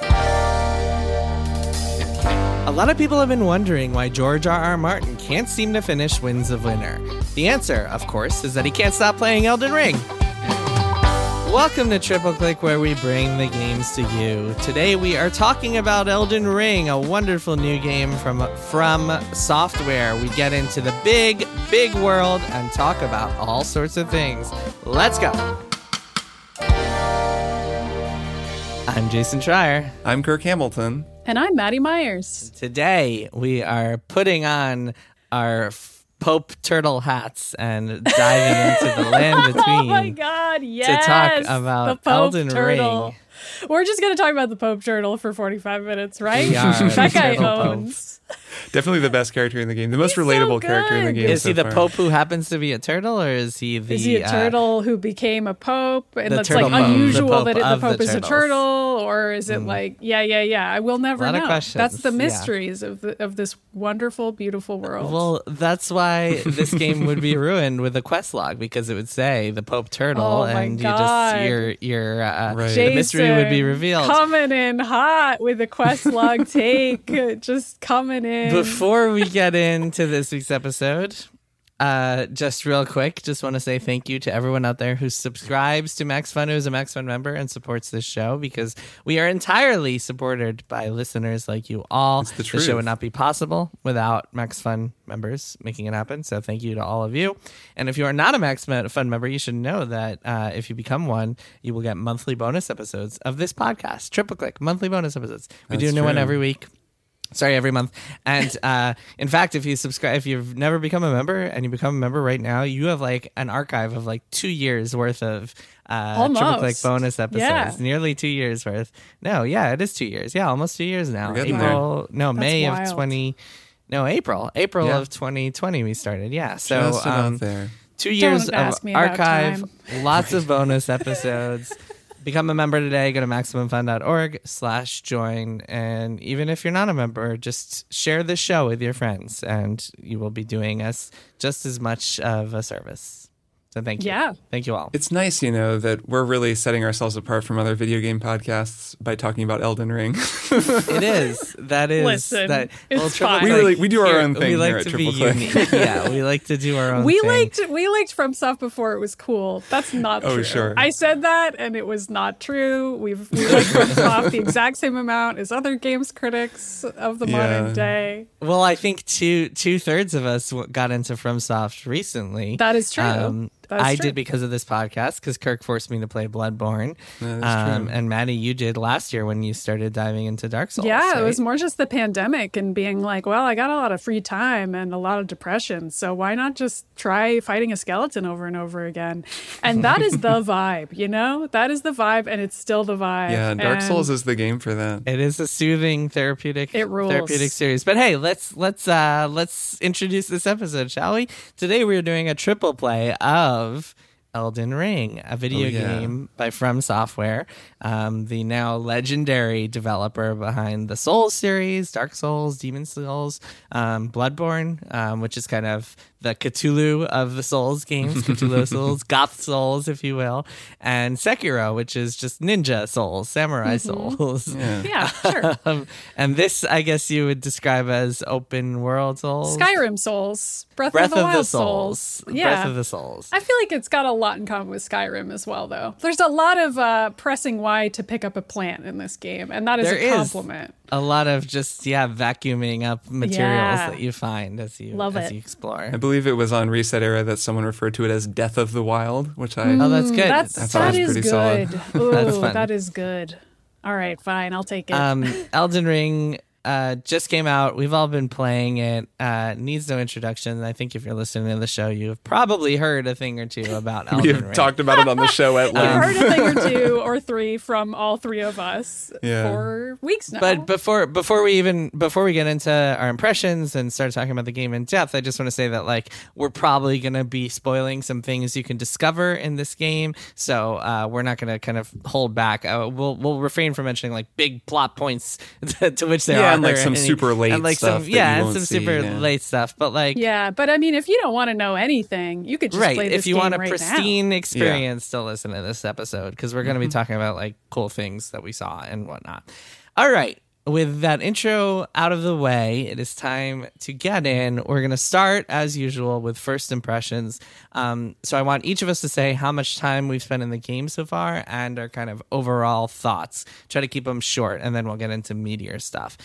A lot of people have been wondering why George R.R. Martin can't seem to finish Winds of Winter. The answer, of course, is that he can't stop playing Elden Ring. Welcome to Triple Click, where we bring the games to you. Today we are talking about Elden Ring, a wonderful new game from Software. We get into the big, big world and talk about all sorts of things. Let's go. I'm Jason Schreier. I'm Kirk Hamilton. And I'm Maddie Myers. Today we are putting on our Pope turtle hats and diving into the land between. Oh my God, yes. To talk about the Pope Elden turtle. Ring. We're just going to talk about the Pope turtle for 45 minutes, right? That guy owns. Pope. Definitely the best character in the game. The most relatable character in the game. Is he the Pope who happens to be a turtle, or is he the... Is he a turtle who became a Pope? And that's like unusual that the Pope is a turtle, or is it like, I will never know. Questions. That's the mysteries of this wonderful, beautiful world. Well, that's why this game would be ruined with a quest log, because it would say the Pope turtle, and you just, the mystery would be revealed. Coming in hot with a quest log take. Just coming in. Before we get into this week's episode, just real quick, just want to say thank you to everyone out there who subscribes to Max Fun, who's a Max Fun member and supports this show, because we are entirely supported by listeners like you all. It's the truth. The show would not be possible without Max Fun members making it happen. So thank you to all of you. And if you are not a Max Fun member, you should know that if you become one, you will get monthly bonus episodes of this podcast. Triple Click, monthly bonus episodes. We do a new one every week. Sorry, every month. And in fact, if you subscribe, if you've never become a member and you become a member right now, you have like an archive of like 2 years worth of Triple Click bonus episodes. Yeah. Nearly 2 years worth. No, yeah, it is 2 years. Yeah, almost 2 years now. April of 2020 we started. Yeah, so just about there. 2 years of archive, lots of bonus episodes. Become a member today. Go to MaximumFun.org/join. And even if you're not a member, just share this show with your friends and you will be doing us just as much of a service. So thank you. Yeah. Thank you all. It's nice, that we're really setting ourselves apart from other video game podcasts by talking about Elden Ring. It is. That is. Listen, that, it's fine. We do our own thing we like here to at Triple Click. Unique. Yeah, we like to do our own thing. We liked From Soft before it was cool. That's not true. Oh, sure. I said that and it was not true. We like From Soft the exact same amount as other games critics of the modern day. Well, I think two-thirds of us got into From Soft recently. That is true. I did because of this podcast, because Kirk forced me to play Bloodborne. And Maddie, you did last year when you started diving into Dark Souls. Yeah, right? It was more just the pandemic and being like, well, I got a lot of free time and a lot of depression, so why not just try fighting a skeleton over and over again? And that is the vibe, That is the vibe, and it's still the vibe. Yeah, Dark Souls is the game for that. It is a soothing, therapeutic series. But hey, let's introduce this episode, shall we? Today we're doing a triple play of Elden Ring, a video game by From Software, the now legendary developer behind the Souls series, Dark Souls, Demon Souls, Bloodborne, which is kind of the Cthulhu of the Souls games, Cthulhu Souls, Goth Souls, if you will, and Sekiro, which is just ninja souls, samurai souls. Yeah, sure. And this, I guess you would describe as open world souls. Skyrim souls. Breath of the Wild souls. Yeah. Breath of the Souls. I feel like it's got a lot in common with Skyrim as well, though. There's a lot of pressing Y to pick up a plant in this game, and that is a compliment. A lot of just, vacuuming up materials that you find as you explore. I believe it was on Reset Era that someone referred to it as Death of the Wild, which I... Oh, that's good. That is pretty solid. Ooh, that's fun. That is good. All right, fine. I'll take it. Elden Ring just came out. We've all been playing it. Needs no introduction. I think if you're listening to the show, you've probably heard a thing or two about Elden Ring. You've talked about it on the show at length. You've heard a thing or two or three from all three of us for weeks now. But before we get into our impressions and start talking about the game in depth, I just want to say that we're probably going to be spoiling some things you can discover in this game. So we're not going to kind of hold back. We'll refrain from mentioning big plot points to which there are. and like some super late stuff. Yeah, and some super late stuff. But like, yeah, but I mean, if you don't want to know anything, you could just play this game. If you want a pristine experience, to listen to this episode because we're going to be talking about like cool things that we saw and whatnot. All right. With that intro out of the way, it is time to get in. We're going to start, as usual, with first impressions. So I want each of us to say how much time we've spent in the game so far and our kind of overall thoughts. Try to keep them short, and then we'll get into meatier stuff.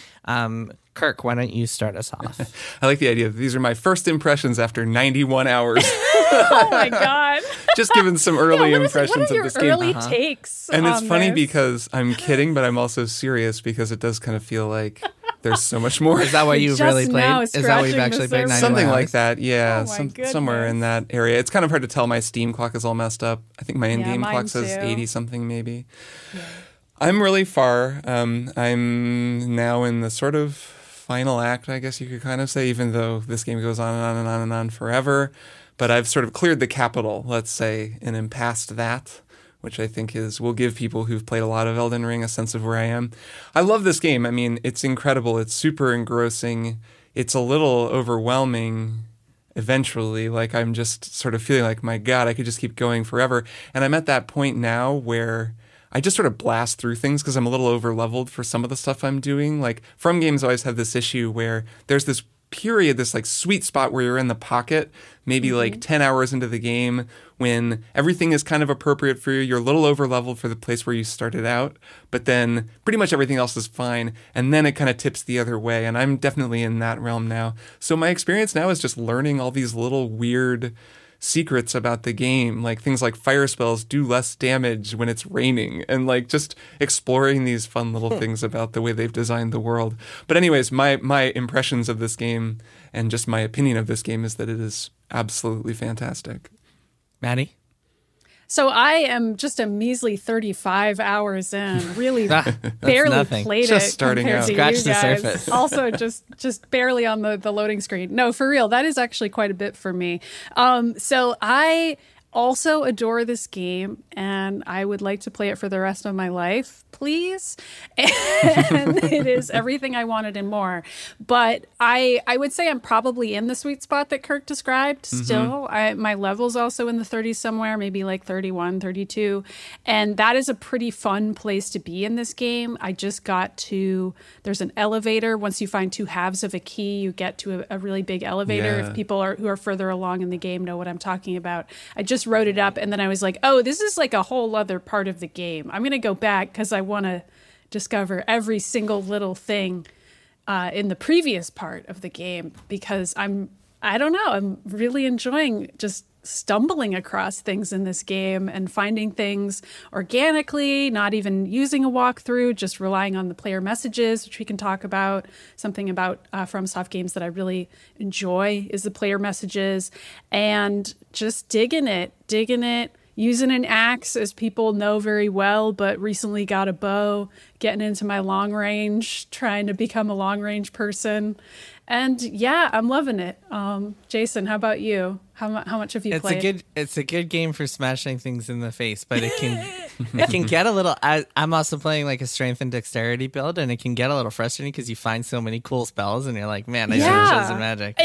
Kirk, why don't you start us off? I like the idea that these are my first impressions after 91 hours. Oh, my God. Just giving some early impressions of this game. What are your early takes? And it's funny because I'm kidding, but I'm also serious because it does kind of feel like there's so much more. Is that what you've really played? Is that what you've actually played? Something like that, yeah. Oh somewhere in that area. It's kind of hard to tell. My Steam clock is all messed up. I think my in-game clock says 80-something maybe. Yeah. I'm really far. I'm now in the sort of final act, I guess you could kind of say, even though this game goes on and on and on and on forever. But I've sort of cleared the capital, let's say, and am past that, which I think will give people who've played a lot of Elden Ring a sense of where I am. I love this game. I mean, it's incredible. It's super engrossing. It's a little overwhelming eventually. Like, I'm just sort of feeling like, my God, I could just keep going forever. And I'm at that point now where I just sort of blast through things because I'm a little over-leveled for some of the stuff I'm doing. Like, From games always have this issue where there's this period, this like sweet spot where you're in the pocket, maybe like 10 hours into the game, when everything is kind of appropriate for you. You're a little over-leveled for the place where you started out, but then pretty much everything else is fine. And then it kind of tips the other way. And I'm definitely in that realm now. So my experience now is just learning all these little weird secrets about the game, like things like fire spells do less damage when it's raining, and like just exploring these fun little things about the way they've designed the world. But anyways, my impressions of this game and just my opinion of this game is that it is absolutely fantastic. Maddie? So I am just a measly 35 hours in, really barely played it. Just starting out. Scratch the surface. Also just barely on the loading screen. No, for real, that is actually quite a bit for me. So I also adore this game, and I would like to play it for the rest of my life, please. And it is everything I wanted and more. But I would say I'm probably in the sweet spot that Kirk described still. My level's also in the 30s somewhere, maybe like 31, 32. And that is a pretty fun place to be in this game. I just got to, there's an elevator. Once you find two halves of a key, you get to a really big elevator. Yeah. If people who are further along in the game know what I'm talking about. I just wrote it up, and then I was like, oh, this is like a whole other part of the game. I'm going to go back because I want to discover every single little thing in the previous part of the game, because I'm really enjoying just stumbling across things in this game and finding things organically, not even using a walkthrough, just relying on the player messages, which we can talk about. Something about FromSoft games that I really enjoy is the player messages, and just digging it, using an axe, as people know very well, but recently got a bow, getting into my long range, trying to become a long range person. And yeah, I'm loving it. Jason, how about you? How much have you played? It's a good game for smashing things in the face, but it can get a little. I'm also playing like a strength and dexterity build, and it can get a little frustrating because you find so many cool spells, and you're like, man, I should have chosen magic.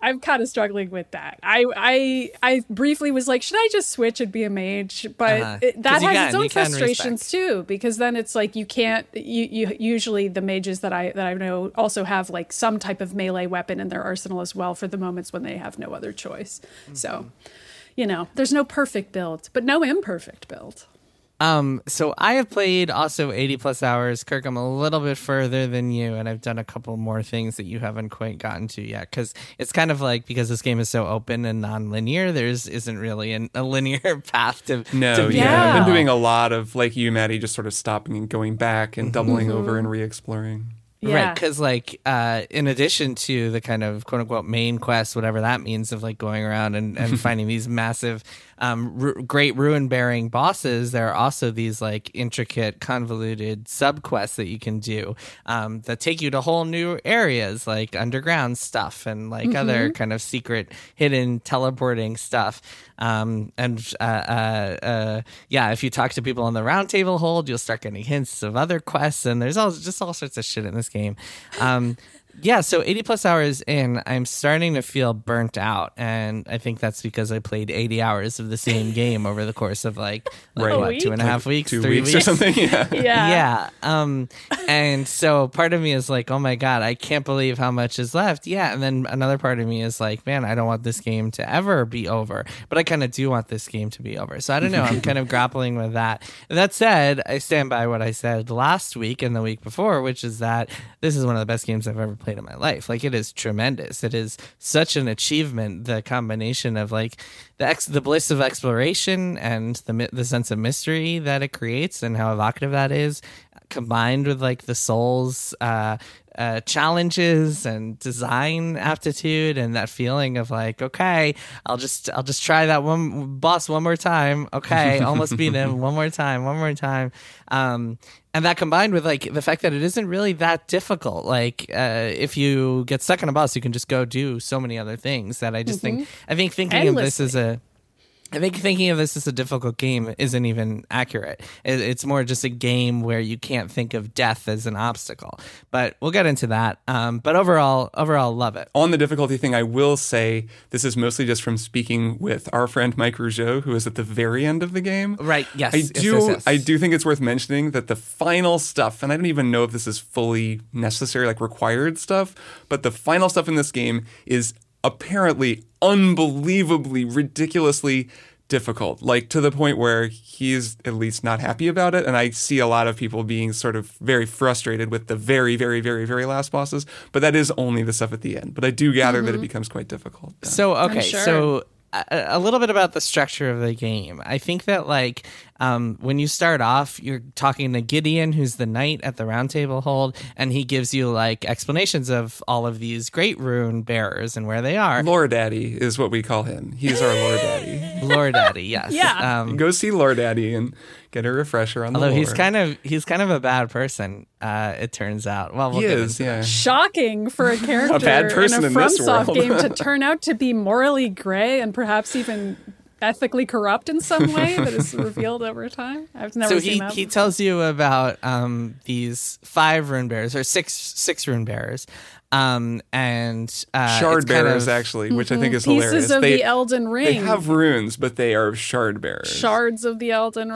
I'm kind of struggling with that. I briefly was like, should I just switch and be a mage? But that has its own frustrations too, because then it's like you can't. You usually the mages that I know also have like some type of melee weapon in their arsenal as well for the moments when they have no other choice. So, there's no perfect build, but no imperfect build. So I have played also 80 plus hours. Kirk, I'm a little bit further than you, and I've done a couple more things that you haven't quite gotten to yet, because it's kind of like, because this game is so open and non-linear, isn't really a linear path to. No, I've been doing a lot of, like you, Maddie, just sort of stopping and going back and doubling over and re-exploring. Yeah. Right, because like in addition to the kind of quote unquote main quest, whatever that means, of like going around and finding these massive great ruin-bearing bosses, there are also these like intricate, convoluted subquests that you can do that take you to whole new areas, like underground stuff and like other kind of secret, hidden, teleporting stuff. Yeah, if you talk to people on the roundtable hold, you'll start getting hints of other quests, and there's all sorts of shit in this game. Yeah, so 80 plus hours in, I'm starting to feel burnt out, and I think that's because I played 80 hours of the same game over the course of like 2.5 weeks, like 3 weeks or something. And so part of me is like, oh my God, I can't believe how much is left. Yeah, and then another part of me is like, man, I don't want this game to ever be over, but I kind of do want this game to be over. So I don't know. I'm kind of grappling with that. That said, I stand by what I said last week and the week before, which is that this is one of the best games I've ever played in my life. Like, it is tremendous. It is such an achievement, the combination of like the bliss of exploration and the sense of mystery that it creates and how evocative that is, combined with like the soul's challenges and design aptitude, and that feeling of like, okay, I'll just try that one boss one more time. Okay, almost beat him one more time. And that combined with like the fact that it isn't really that difficult. Like, if you get stuck on a boss, you can just go do so many other things that I just thinking of this as a difficult game isn't even accurate. It's more just a game where you can't think of death as an obstacle. But we'll get into that. But overall, love it. On the difficulty thing, I will say this is mostly just from speaking with our friend Mike Rougeau, who is at the very end of the game. Right, yes. I do think it's worth mentioning that the final stuff, and I don't even know if this is fully necessary, like required stuff, but the final stuff in this game is apparently unbelievably, ridiculously difficult, like to the point where he's at least not happy about it. And I see a lot of people being sort of very frustrated with the very, very, very, very last bosses, but that is only the stuff at the end. But I do gather that it becomes quite difficult. Yeah. So, okay, sure. So a little bit about the structure of the game. I think that like when you start off, you're talking to Gideon, who's the knight at the roundtable hold, and he gives you like explanations of all of these great rune bearers and where they are. Lord Daddy is what we call him. He's our Lord Daddy. Lord Daddy, yes. Yeah. Go see Lord Daddy and get a refresher on the lore. He's kind of a bad person. It turns out. Well, we'll he is. Yeah. Shocking for a character in a FromSoft game to turn out to be morally gray and perhaps even ethically corrupt in some way that is revealed over time. I've never seen that. So he tells you about these 5 rune bearers or six rune bearers. And shard bearers, actually, which I think is hilarious. Pieces of the Elden Ring. They have runes, but they are shard bearers. Shards of the Elden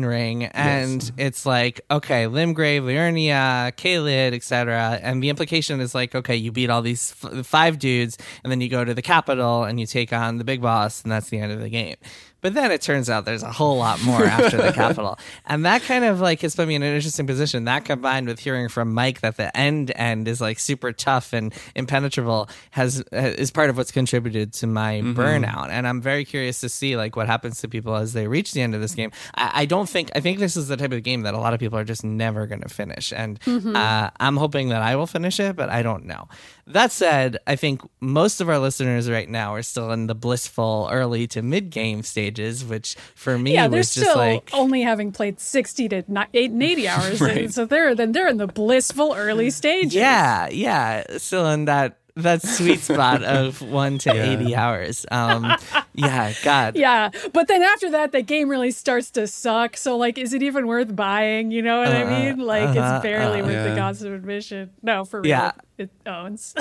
Ring. And it's like, okay, Limgrave, Liurnia, Caelid, etc. And the implication is like, okay, you beat all these 5 dudes, and then you go to the capital and you take on the big boss, and that's the end of the game. But then it turns out there's a whole lot more after the capital. And that kind of like has put me in an interesting position. That combined with hearing from Mike that the end is like super tough and impenetrable is part of what's contributed to my burnout. And I'm very curious to see like what happens to people as they reach the end of this game. I think this is the type of game that a lot of people are just never going to finish. And I'm hoping that I will finish it, but I don't know. That said, I think most of our listeners right now are still in the blissful early to mid-game stages, which for me was just still like only having played 60 to 80 hours, right. And so they're in the blissful early stages. Yeah, still in that sweet spot of 1 to 80 hours. Yeah, God. Yeah, but then after that, the game really starts to suck. So, like, is it even worth buying? You know what I mean? Like, it's barely worth the cost of admission. No, for real. Yeah. It owns.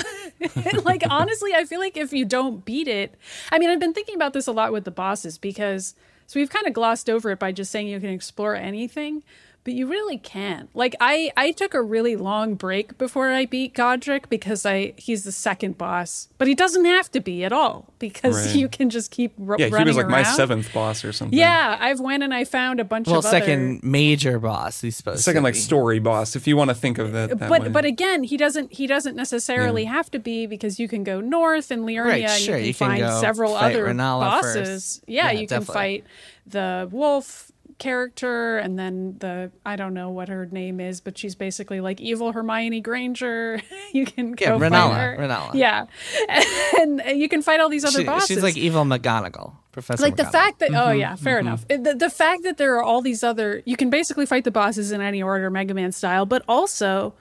Like, honestly, I feel like if you don't beat it... I mean, I've been thinking about this a lot with the bosses because... So we've kind of glossed over it by just saying you can explore anything, but you really can. Like, I took a really long break before I beat Godrick because he's the second boss, but he doesn't have to be at all because you can just keep running around. Yeah, he was like my 7th boss or something. Yeah, I've went and I found a bunch of other... Well, second major boss, he's supposed to be. Second, like, story boss, if you want to think of that way. But again, he doesn't necessarily have to be because you can go north in Liurnia and you can find several other Renala bosses. Yeah, you can fight the wolf character and then I don't know what her name is, but she's basically like evil Hermione Granger. You can go Renala, fight her. Renala. Yeah. And you can fight all these other bosses. She's like evil McGonagall. Professor Like McGonagall. The fact that, oh yeah, fair enough. The fact that there are all these other, you can basically fight the bosses in any order, Mega Man style, but also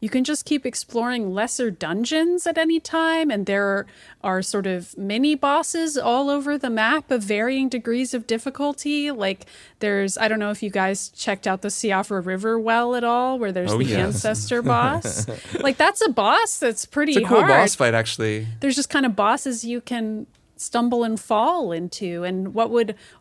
you can just keep exploring lesser dungeons at any time. And there are sort of mini bosses all over the map of varying degrees of difficulty. Like there's, I don't know if you guys checked out the Siafra River well at all, where there's ancestor boss. Like that's a boss that's pretty hard. It's a cool boss fight, actually. There's just kind of bosses you can stumble and fall into, and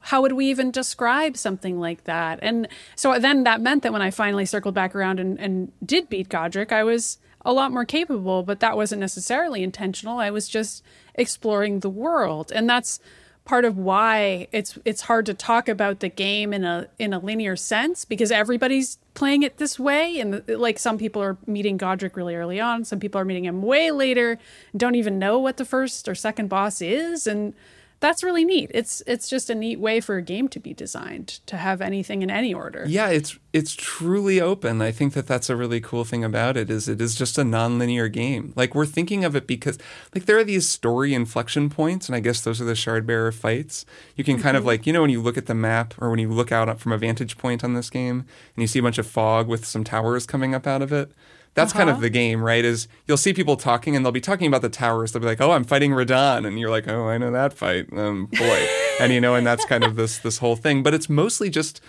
how would we even describe something like that? And so then that meant that when I finally circled back around and did beat Godrick, I was a lot more capable, but that wasn't necessarily intentional. I was just exploring the world, and that's part of why it's hard to talk about the game in a linear sense, because everybody's playing it this way. And like some people are meeting Godrick really early on, some people are meeting him way later, don't even know what the first or second boss is, and that's really neat. It's just a neat way for a game to be designed, to have anything in any order. Yeah, it's truly open. I think that that's a really cool thing about it is just a nonlinear game. Like we're thinking of it because like there are these story inflection points, and I guess those are the Shardbearer fights. You can kind of like, you know, when you look at the map or when you look out from a vantage point on this game and you see a bunch of fog with some towers coming up out of it. That's kind of the game, right? Is you'll see people talking and they'll be talking about the towers. They'll be like, oh, I'm fighting Radahn. And you're like, oh, I know that fight. Boy. And, you know, and that's kind of this whole thing. But it's mostly just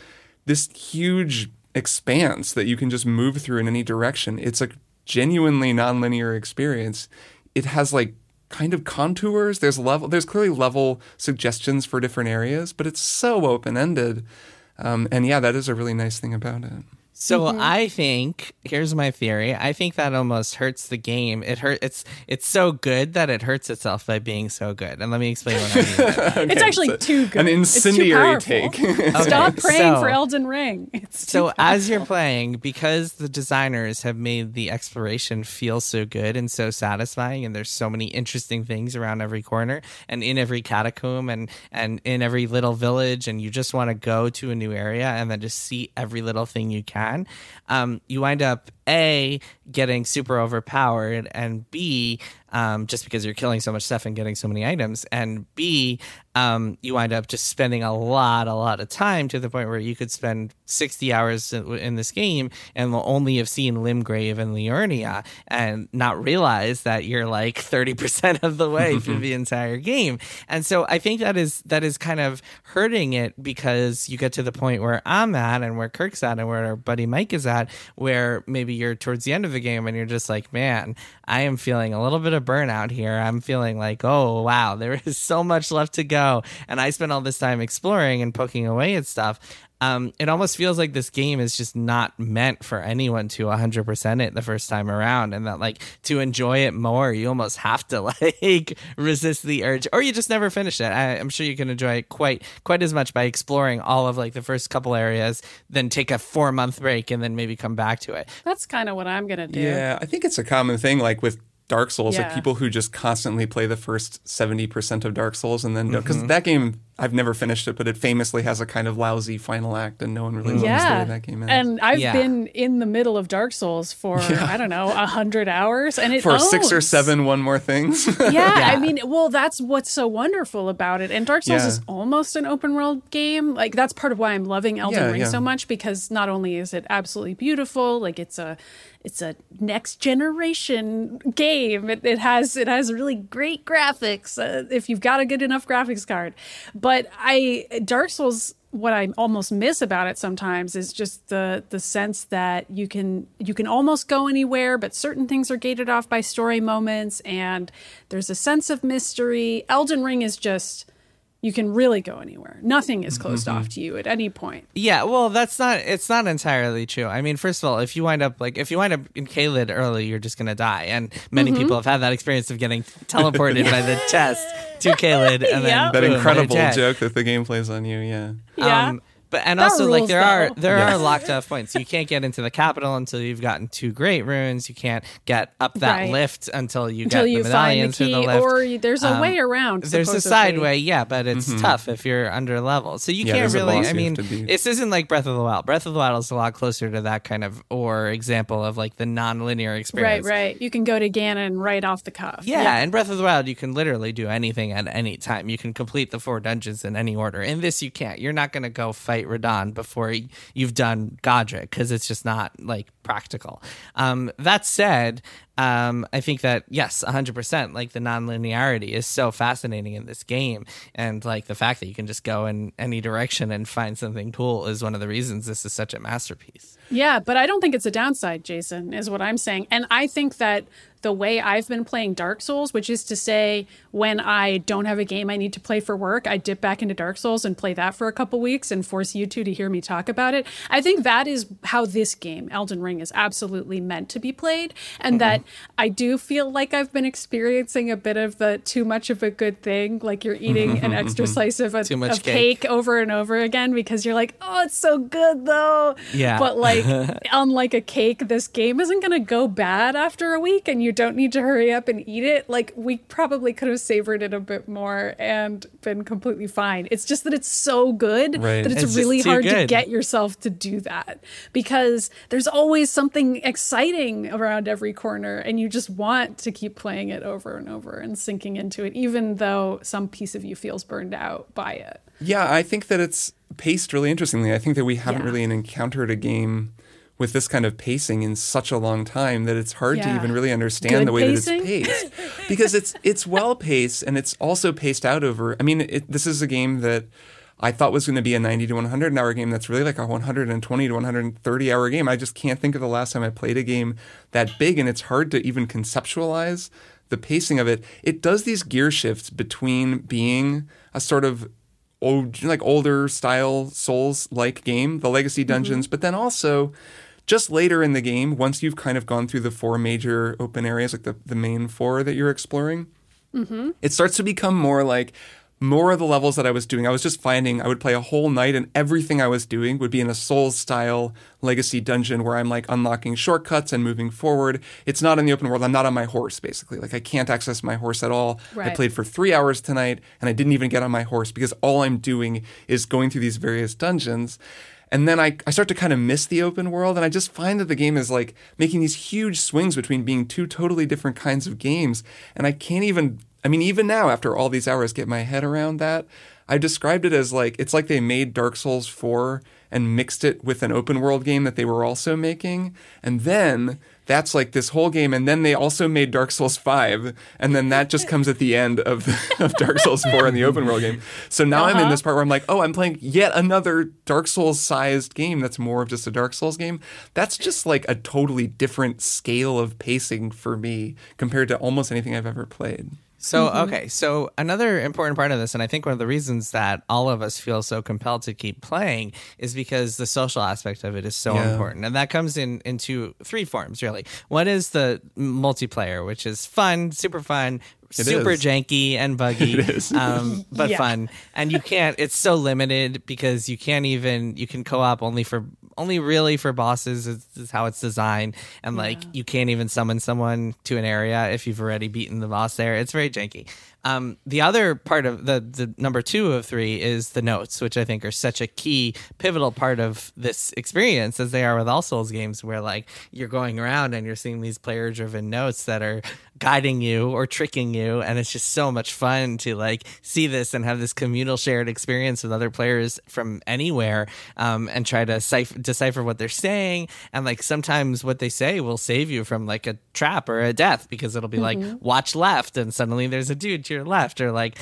this huge expanse that you can just move through in any direction. It's a genuinely nonlinear experience. It has like kind of contours. There's clearly level suggestions for different areas, but it's so open-ended. And yeah, that is a really nice thing about it. So I think, here's my theory, I think that almost hurts the game. It's so good that it hurts itself by being so good. And let me explain what I mean by that. Okay, it's actually too good. An incendiary take. Stop praying for Elden Ring. As you're playing, because the designers have made the exploration feel so good and so satisfying, and there's so many interesting things around every corner and in every catacomb and in every little village, and you just want to go to a new area and then just see every little thing you can. You wind up A, getting super overpowered, and B, just because you're killing so much stuff and getting so many items, and B, you wind up just spending a lot of time to the point where you could spend 60 hours in this game and will only have seen Limgrave and Liurnia and not realize that you're like 30% of the way through the entire game. And so I think that is kind of hurting it, because you get to the point where I'm at and where Kirk's at and where our buddy Mike is at, where maybe you're towards the end of the game and you're just like, man, I am feeling a little bit of burnout here. I'm feeling like, oh, wow, there is so much left to go. And I spent all this time exploring and poking away at stuff. It almost feels like this game is just not meant for anyone to 100% it the first time around, and that like to enjoy it more, you almost have to like resist the urge, or you just never finish it. I'm sure you can enjoy it quite as much by exploring all of like the first couple areas, then take a 4-month break, and then maybe come back to it. That's kind of what I'm gonna do. Yeah, I think it's a common thing, like with Dark Souls, like people who just constantly play the first 70% of Dark Souls and then don't, because that game, I've never finished it, but it famously has a kind of lousy final act and no one really knows the way that game ends. And I've been in the middle of Dark Souls for, I don't know, 100 hours. And it 6 or 7 One More Things. I mean, well, that's what's so wonderful about it. And Dark Souls is almost an open world game. Like, that's part of why I'm loving Elden Ring so much, because not only is it absolutely beautiful, like it's a next generation game. It has really great graphics, if you've got a good enough graphics card. But Dark Souls, what I almost miss about it sometimes is just the sense that you can almost go anywhere, but certain things are gated off by story moments, and there's a sense of mystery. Elden Ring is just, you can really go anywhere. Nothing is closed off to you at any point. Yeah, well, it's not entirely true. I mean, first of all, if you wind up in Caelid early, you're just going to die. And many people have had that experience of getting teleported by the chest to Caelid. And then that incredible joke that the game plays on you, yeah. But and that also rules, like there are locked off points. You can't get into the capital until you've gotten 2 great runes. You can't get up that lift until you get the medallions for the lift. Or there's a way around. There's a side way, but it's tough if you're under level. So you can't really. I mean, this isn't like Breath of the Wild. Breath of the Wild is a lot closer to that kind of example of like the non-linear experience. Right. You can go to Ganon right off the cuff. Yeah, and Breath of the Wild, you can literally do anything at any time. You can complete the 4 dungeons in any order. In this, you can't. You're not going to go fight Radahn before you've done Godrick because it's just not like practical. That said, I think that, yes, 100%, like the non-linearity is so fascinating in this game. And like the fact that you can just go in any direction and find something cool is one of the reasons this is such a masterpiece. Yeah, but I don't think it's a downside, Jason, is what I'm saying. And I think that the way I've been playing Dark Souls, which is to say when I don't have a game I need to play for work, I dip back into Dark Souls and play that for a couple weeks and force you two to hear me talk about it. I think that is how this game, Elden Ring, is absolutely meant to be played. And that I do feel like I've been experiencing a bit of the too much of a good thing. Like you're eating an extra slice of cake over and over again because you're like, oh, it's so good though. Yeah. But like, unlike a cake, this game isn't going to go bad after a week and you don't need to hurry up and eat it. Like we probably could have savored it a bit more and been completely fine. It's just that it's so good that it's really hard to get yourself to do that because there's always something exciting around every corner and you just want to keep playing it over and over and sinking into it, even though some piece of you feels burned out by it. Yeah, I think that it's paced really interestingly. I think that we haven't really encountered a game with this kind of pacing in such a long time that it's hard to even really understand the way pacing? That it's paced. Because it's well paced and it's also paced out over. I mean, this is a game that I thought was going to be a 90 to 100 hour game that's really like a 120 to 130 hour game. I just can't think of the last time I played a game that big, and it's hard to even conceptualize the pacing of it. It does these gear shifts between being a sort of older style Souls-like game, the legacy dungeons, but then also just later in the game, once you've kind of gone through the 4 major open areas, like the main 4 that you're exploring, it starts to become more like more of the levels that I was doing. I was just finding I would play a whole night and everything I was doing would be in a Souls-style legacy dungeon where I'm like unlocking shortcuts and moving forward. It's not in the open world. I'm not on my horse, basically. Like I can't access my horse at all. Right. I played for 3 hours tonight and I didn't even get on my horse because all I'm doing is going through these various dungeons. And then I start to kind of miss the open world, and I just find that the game is like making these huge swings between being 2 totally different kinds of games. And I can't even now, after all these hours, get my head around that. I described it as like, it's like they made Dark Souls 4 and mixed it with an open world game that they were also making. And then that's like this whole game. And then they also made Dark Souls 5. And then that just comes at the end of Dark Souls 4 and the open world game. So now I'm in this part where I'm like, oh, I'm playing yet another Dark Souls-sized game that's more of just a Dark Souls game. That's just like a totally different scale of pacing for me compared to almost anything I've ever played. So, okay, so another important part of this, and I think one of the reasons that all of us feel so compelled to keep playing is because the social aspect of it is so important. And that comes into 3 forms, really. One is the multiplayer, which is fun, super fun. Super janky and buggy, but fun. And you can't, it's so limited because you can co-op only really for bosses is how it's designed. And like, you can't even summon someone to an area if you've already beaten the boss there. It's very janky. The other part of the number 2 of 3 is the notes, which I think are such a key pivotal part of this experience, as they are with all Souls games, where like you're going around and you're seeing these player driven notes that are guiding you or tricking you. And it's just so much fun to like see this and have this communal shared experience with other players from anywhere, and try to decipher what they're saying. And like sometimes what they say will save you from like a trap or a death, because it'll be like, watch left, and suddenly there's a dude your left, or like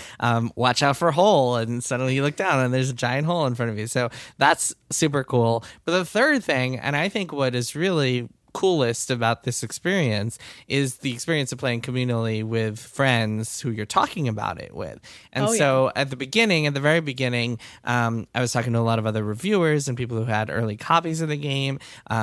watch out for hole, and suddenly you look down and there's a giant hole in front of you. So that's super cool. But the third thing, and I think what is really coolest about this experience is the experience of playing communally with friends who you're talking about it with. And at the very beginning, I was talking to a lot of other reviewers and people who had early copies of the game.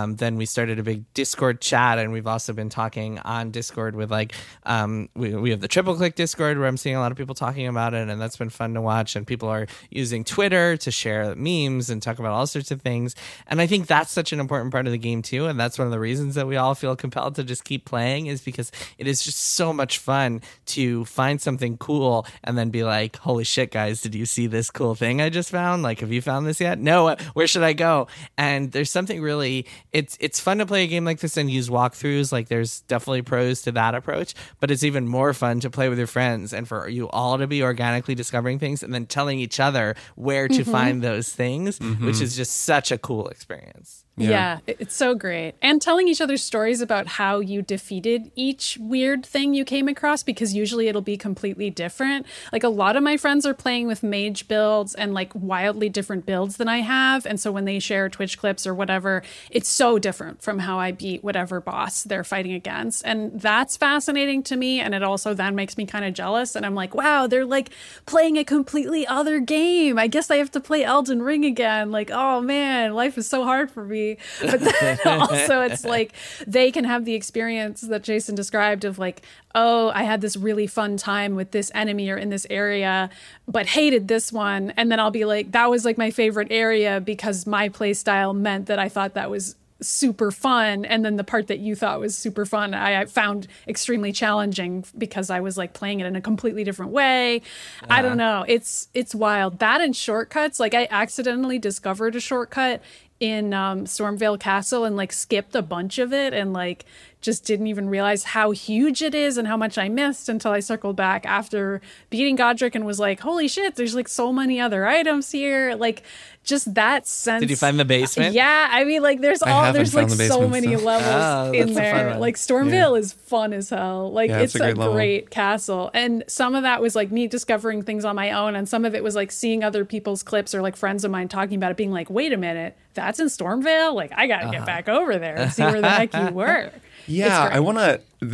Then we started a big Discord chat, and we've also been talking on Discord with we have the Triple Click Discord where I'm seeing a lot of people talking about it, and that's been fun to watch. And people are using Twitter to share memes and talk about all sorts of things. And I think that's such an important part of the game too. And that's one of the reasons that we all feel compelled to just keep playing, is because it is just so much fun to find something cool and then be like, holy shit, guys, did you see this cool thing I just found? Like, have you found this yet? No, where should I go? And there's something really, it's fun to play a game like this and use walkthroughs. Like, there's definitely pros to that approach, but it's even more fun to play with your friends and for you all to be organically discovering things and then telling each other where to find those things, which is just such a cool experience. Yeah, it's so great. And telling each other stories about how you defeated each weird thing you came across, because usually it'll be completely different. Like, a lot of my friends are playing with mage builds and like wildly different builds than I have. And so when they share Twitch clips or whatever, it's so different from how I beat whatever boss they're fighting against. And that's fascinating to me. And it also then makes me kind of jealous. And I'm like, wow, they're like playing a completely other game. I guess I have to play Elden Ring again. Like, oh man, life is so hard for me. But then also it's like they can have the experience that Jason described of like, oh, I had this really fun time with this enemy or in this area, but hated this one. And then I'll be like, that was like my favorite area because my play style meant that I thought that was super fun. And then the part that you thought was super fun, I found extremely challenging because I was like playing it in a completely different way. I don't know. It's wild. That and shortcuts. Like, I accidentally discovered a shortcut in Stormveil Castle and like skipped a bunch of it and like just didn't even realize how huge it is and how much I missed until I circled back after beating Godrick and was like, holy shit, there's like so many other items here. Like, just that sense. Did you find the basement? Yeah, I mean, like there's like so many levels in there. Like, Stormveil is fun as hell. Like, it's a great castle. And some of that was like me discovering things on my own, and some of it was like seeing other people's clips or like friends of mine talking about it, being like, wait a minute, that's in Stormveil? Like, I gotta get back over there and see where the heck you were. Yeah,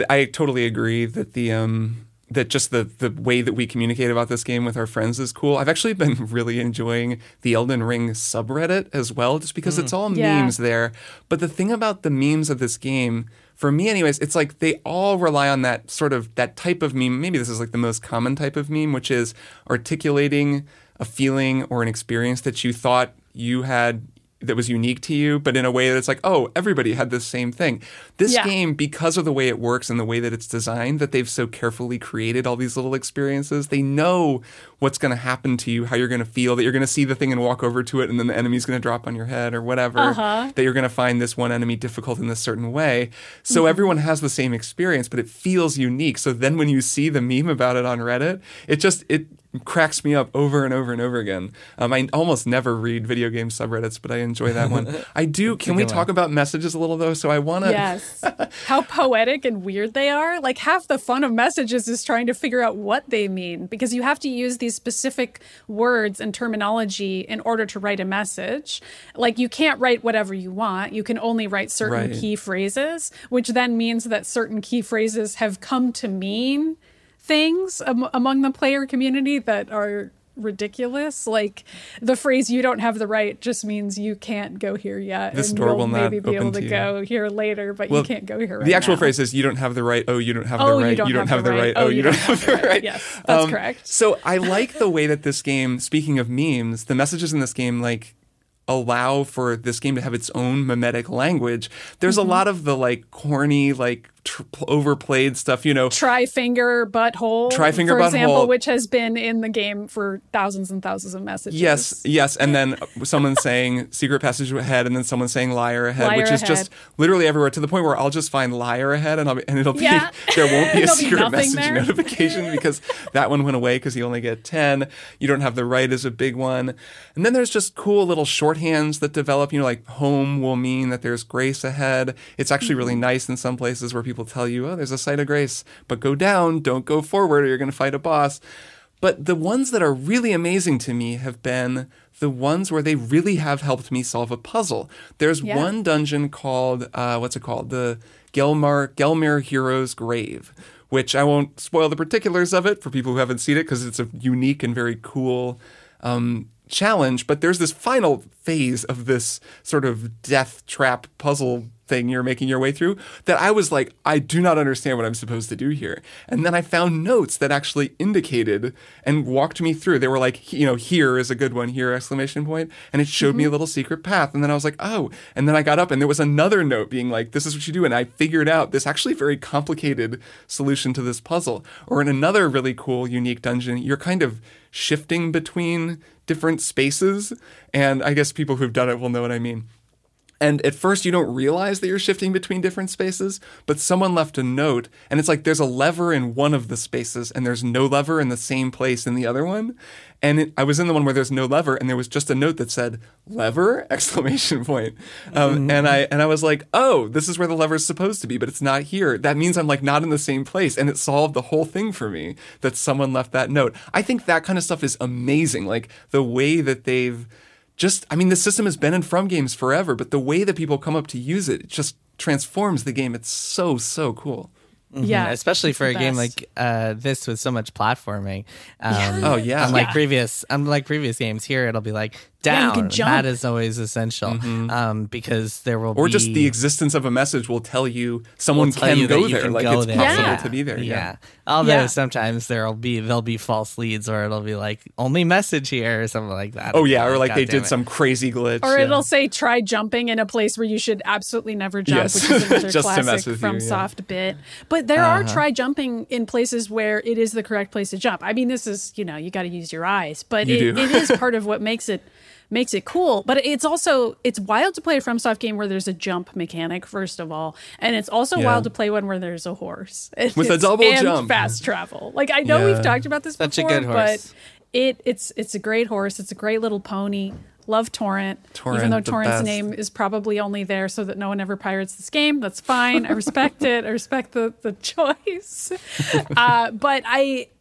I totally agree that that just the way that we communicate about this game with our friends is cool. I've actually been really enjoying the Elden Ring subreddit as well, just because it's all memes there. But the thing about the memes of this game, for me anyways, it's like they all rely on that sort of, that type of meme. Maybe this is like the most common type of meme, which is articulating a feeling or an experience that you thought you had that was unique to you, but in a way that's like, oh, everybody had the same thing. This game, because of the way it works and the way that it's designed, that they've so carefully created all these little experiences, they know what's going to happen to you, how you're going to feel, that you're going to see the thing and walk over to it, and then the enemy's going to drop on your head or whatever, that you're going to find this one enemy difficult in this certain way. So everyone has the same experience, but it feels unique. So then when you see the meme about it on Reddit, it cracks me up over and over and over again. I almost never read video game subreddits, but I enjoy that one. I do. Can we talk about messages a little, though? So I want to... Yes. How poetic and weird they are. Like, half the fun of messages is trying to figure out what they mean, because you have to use these specific words and terminology in order to write a message. Like, you can't write whatever you want. You can only write certain key phrases, which then means that certain key phrases have come to mean things among the player community that are ridiculous. Like, the phrase "you don't have the right" just means you can't go here yet. This door will not maybe be able to go here later, but you can't go here right now. The actual phrase is "you don't have the right." Oh, you don't have the right. You don't have the right. Oh, you don't have the right. Yes, that's correct. So I like the way that this game, speaking of memes, the messages in this game, like, allow for this game to have its own memetic language. There's a lot of the like corny, like overplayed stuff, you know. Tri-finger butthole, for example, which has been in the game for thousands and thousands of messages. Yes. And then someone saying secret passage ahead, and then someone saying liar ahead, which is just literally everywhere, to the point where I'll just find liar ahead and it'll be, there won't be a secret message notification because that one went away because you only get 10. You don't have the right is a big one. And then there's just cool little shorthands that develop, you know, like home will mean that there's grace ahead. It's actually really nice in some places where people tell you, oh, there's a site of grace, but go down, don't go forward, or you're going to fight a boss. But the ones that are really amazing to me have been the ones where they really have helped me solve a puzzle. There's one dungeon called, what's it called? The Gelmir Hero's Grave, which I won't spoil the particulars of it for people who haven't seen it because it's a unique and very cool challenge. But there's this final phase of this sort of death trap puzzle thing you're making your way through that I was like, I do not understand what I'm supposed to do here. And then I found notes that actually indicated and walked me through. They were like, you know, here is a good one, here, exclamation point. And it showed me a little secret path. And then I was like, oh. And then I got up and there was another note being like, this is what you do. And I figured out this actually very complicated solution to this puzzle. Or in another really cool, unique dungeon, you're kind of shifting between different spaces. And I guess people who've done it will know what I mean. And at first, you don't realize that you're shifting between different spaces, but someone left a note, and it's like there's a lever in one of the spaces, and there's no lever in the same place in the other one. And I was in the one where there's no lever, and there was just a note that said, lever, exclamation point. And I was like, oh, this is where the lever is supposed to be, but it's not here. That means I'm like not in the same place. And it solved the whole thing for me that someone left that note. I think that kind of stuff is amazing. Like the way that they've... the system has been in From games forever, but the way that people come up to use it just transforms the game. It's so, so cool. Mm-hmm. Yeah. Especially for a game like this with so much platforming. Unlike previous games, here it'll be like, down. Yeah, that is always essential because there will be... Or just the existence of a message will tell you someone can go there. It's possible to be there. Yeah. Although sometimes there'll be false leads or it'll be like, only message here or something like that. Oh, yeah. Or like they did some crazy glitch. Or it'll say, try jumping in a place where you should absolutely never jump, which is another classic From Soft bit. But there are try jumping in places where it is the correct place to jump. I mean, this is, you got to use your eyes, but it is part of what makes it cool, but it's wild to play a FromSoft game where there's a jump mechanic, first of all, and it's also wild to play one where there's a horse with a double jump, fast travel. Like I know we've talked about this before, but it's a great horse. It's a great little pony. Love Torrent, even though Torrent's name is probably only there so that no one ever pirates this game. That's fine. I respect it. I respect the choice, but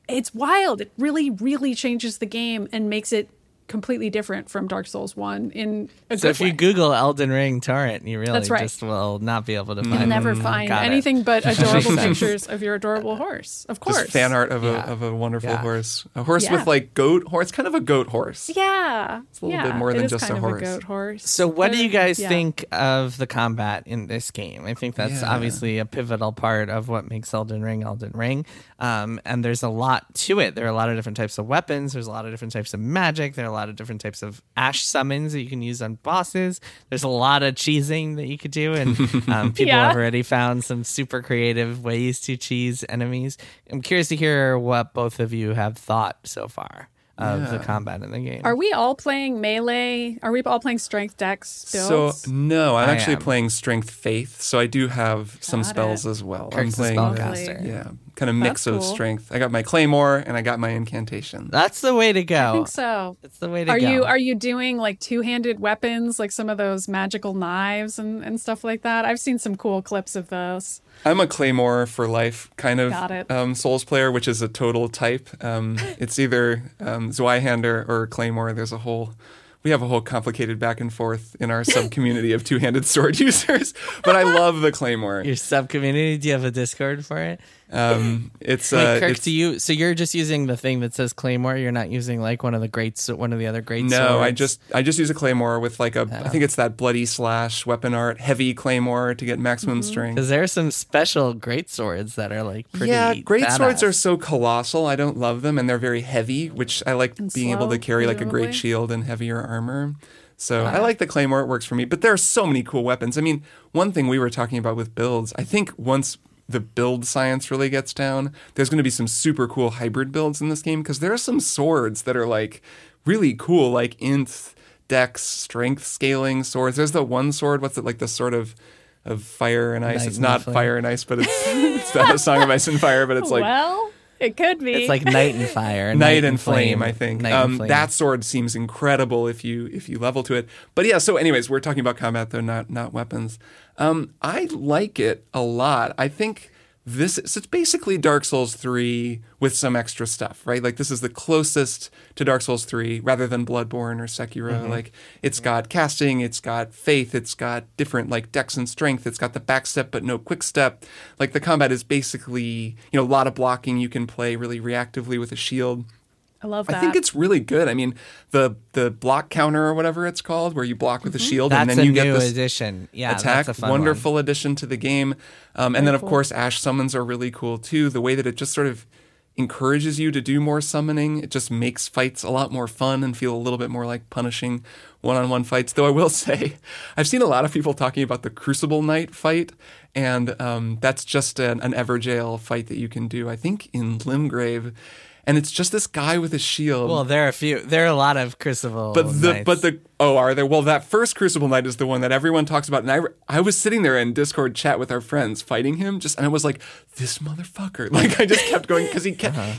it's wild. It really, really changes the game and makes it completely different from Dark Souls 1 in a so if you way. Google Elden Ring Torrent, you really just will not be able to find anything but adorable pictures of your adorable horse. Of course. Just fan art of a wonderful horse. A horse with like goat horse. Kind of a goat horse. Yeah. It's a little bit more than just a horse. It is kind of a goat horse. So what do you guys think of the combat in this game? I think that's obviously a pivotal part of what makes Elden Ring. And there's a lot to it. There are a lot of different types of weapons. There's a lot of different types of magic. There are a lot of different types of Ash summons that you can use on bosses. There's a lot of cheesing that you could do, and people have already found some super creative ways to cheese enemies. I'm curious to hear what both of you have thought so far of the combat in the game. Are we all playing melee? Are we all playing strength decks still? So, no, I'm actually playing strength faith, so I do have some spells as well. Kirk's I'm playing spellcaster. Yeah, kind of mix of strength. I got my claymore and I got my incantation. That's the way to go. I think so. It's the way to go. Are you doing like two-handed weapons, like some of those magical knives and stuff like that? I've seen some cool clips of those. I'm a Claymore for life kind of Souls player, which is a total type. It's either Zweihander or Claymore. We have a whole complicated back and forth in our sub-community of two-handed sword users, but I love the Claymore. Your sub-community? Do you have a Discord for it? Wait, Kirk, do you? So you're just using the thing that says Claymore. You're not using like one of the other great. No, swords? I just use a Claymore with like a. I think it's that bloody slash weapon art heavy Claymore to get maximum strength. Because there are some special great swords that are like pretty. Yeah, great badass. Swords are so colossal. I don't love them, and they're very heavy, which I like and being slow, able to carry like a great shield and heavier armor. So I like the Claymore. It works for me. But there are so many cool weapons. I mean, one thing we were talking about with builds. I think once the build science really gets down, there's going to be some super cool hybrid builds in this game because there are some swords that are like really cool, like inth, dex, strength scaling swords. There's the one sword, what's it like, the sword of fire and ice. Night it's and not flame. Fire and ice, but it's the song of ice and fire, but it's like... Well, it could be. It's like night and fire. Night and flame, I think. That sword seems incredible if you level to it. But yeah, so anyways, we're talking about combat though, not weapons. I like it a lot. I think So it's basically Dark Souls 3 with some extra stuff, right? Like, this is the closest to Dark Souls 3 rather than Bloodborne or Sekiro. Mm-hmm. Like, it's got casting, it's got faith, it's got different, like, dex and strength, it's got the backstep but no quickstep. Like, the combat is basically, a lot of blocking. You can play really reactively with a shield. I love that. I think it's really good. I mean, the block counter or whatever it's called, where you block with a shield and then you get this addition. Yeah, attack. That's a fun wonderful one. Addition to the game. And then, of course, Ash summons are really cool, too. The way that it just sort of encourages you to do more summoning. It just makes fights a lot more fun and feel a little bit more like punishing one-on-one fights. Though I will say, I've seen a lot of people talking about the Crucible Knight fight, and that's just an Evergaol fight that you can do, I think, in Limgrave. And it's just this guy with a shield. Well, there are a lot of Crucible Knights. Are there? Well, that first Crucible Knight is the one that everyone talks about. And I was sitting there in Discord chat with our friends fighting him, and I was like, this motherfucker. Like, I just kept going because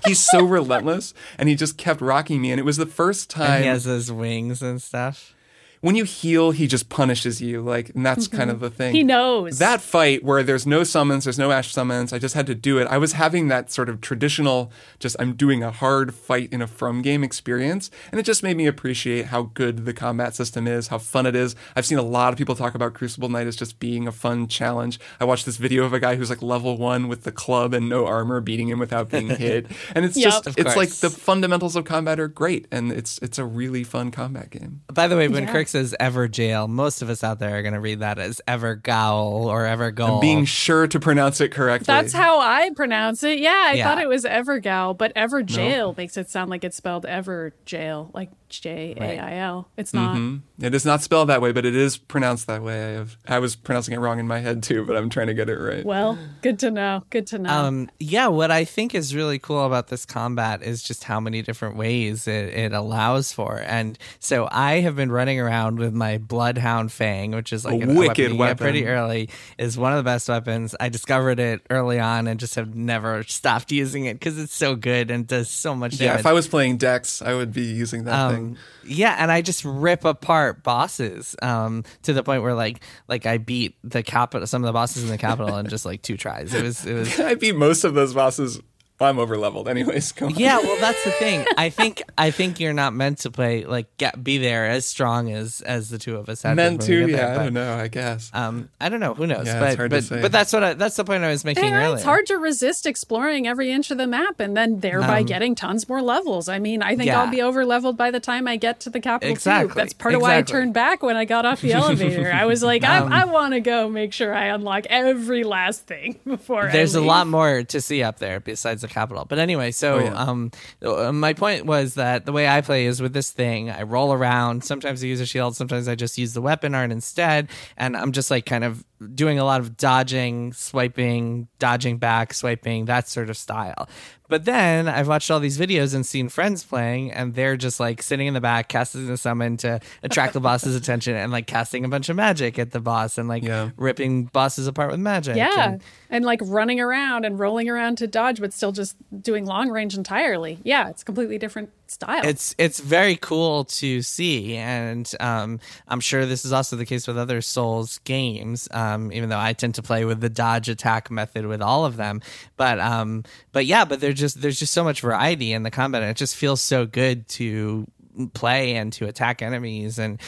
he's so relentless, and he just kept rocking me. And it was the first time. And he has his wings and stuff. When you heal, he just punishes you, and that's kind of the thing. He knows. That fight where there's no summons, there's no Ash summons, I just had to do it. I was having that sort of traditional, just I'm doing a hard fight in a From game experience, and it just made me appreciate how good the combat system is, how fun it is. I've seen a lot of people talk about Crucible Knight as just being a fun challenge. I watched this video of a guy who's level 1 with the club and no armor, beating him without being hit. And it's it's like the fundamentals of combat are great, and it's a really fun combat game. By the way, when Kirk says Evergaol, most of us out there are going to read that as Evergaol or Evergaol. I'm being sure to pronounce it correctly. That's how I pronounce it. Yeah, I thought it was Evergaol, but Evergaol makes it sound like it's spelled Evergaol, like Jail. Right. It's not. Mm-hmm. It is not spelled that way, but it is pronounced that way. I was pronouncing it wrong in my head too, but I'm trying to get it right. Well, good to know. Good to know. What I think is really cool about this combat is just how many different ways it allows for. And so I have been running around with my Bloodhound Fang, which is like a wicked weapon. Pretty early is one of the best weapons. I discovered it early on and just have never stopped using it because it's so good and does so much damage. Yeah, if I was playing Dex, I would be using that thing. Yeah, and I just rip apart bosses to the point where like I beat some of the bosses in the capital in just 2 tries. It was I beat most of those bosses. I'm overleveled anyways. Come on. Yeah, well, that's the thing. I think you're not meant to play be there as strong as the two of us had meant to. Yeah, I don't know. I guess. I don't know. Who knows? Yeah, but that's what that's the point I was making earlier. It's hard to resist exploring every inch of the map and then thereby getting tons more levels. I mean, I think I'll be overleveled by the time I get to the capital too. That's part of why I turned back when I got off the elevator. I was like, I want to go make sure I unlock every last thing before. There's a lot more to see up there besides the capital. But anyway, my point was that the way I play is with this thing. I roll around. Sometimes I use a shield. Sometimes I just use the weapon art instead. And I'm just kind of doing a lot of dodging, swiping, dodging back, swiping, that sort of style. But then I've watched all these videos and seen friends playing, and they're just sitting in the back, casting the summon to attract the boss's attention, and casting a bunch of magic at the boss and ripping bosses apart with magic. Yeah, and running around and rolling around to dodge, but still just doing long range entirely. Yeah, it's completely different style. It's very cool to see, and I'm sure this is also the case with other Souls games. Even though I tend to play with the dodge attack method with all of them, but there's just so much variety in the combat, and it just feels so good to play and to attack enemies, and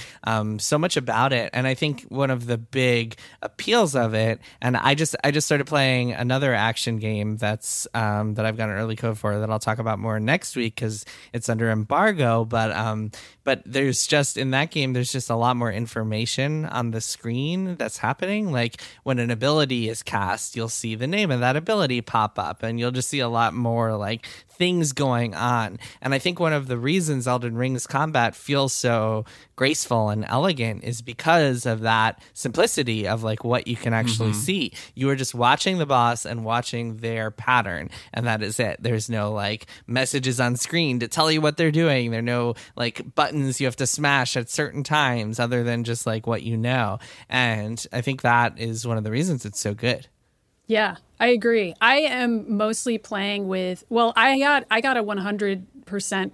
so much about it. And I think one of the big appeals of it, and I just started playing another action game that's that I've got an early code for that I'll talk about more next week because it's under embargo, but there's just in that game there's just a lot more information on the screen that's happening. Like when an ability is cast, you'll see the name of that ability pop up, and you'll just see a lot more things going on. And I think one of the reasons Elden Ring's combat feels so graceful and elegant is because of that simplicity of what you can actually see. You are just watching the boss and watching their pattern, and that is it. There's no messages on screen to tell you what they're doing. There are no buttons you have to smash at certain times other than just what you know. And I think that is one of the reasons it's so good. Yeah, I agree. I am mostly playing with I got a 100%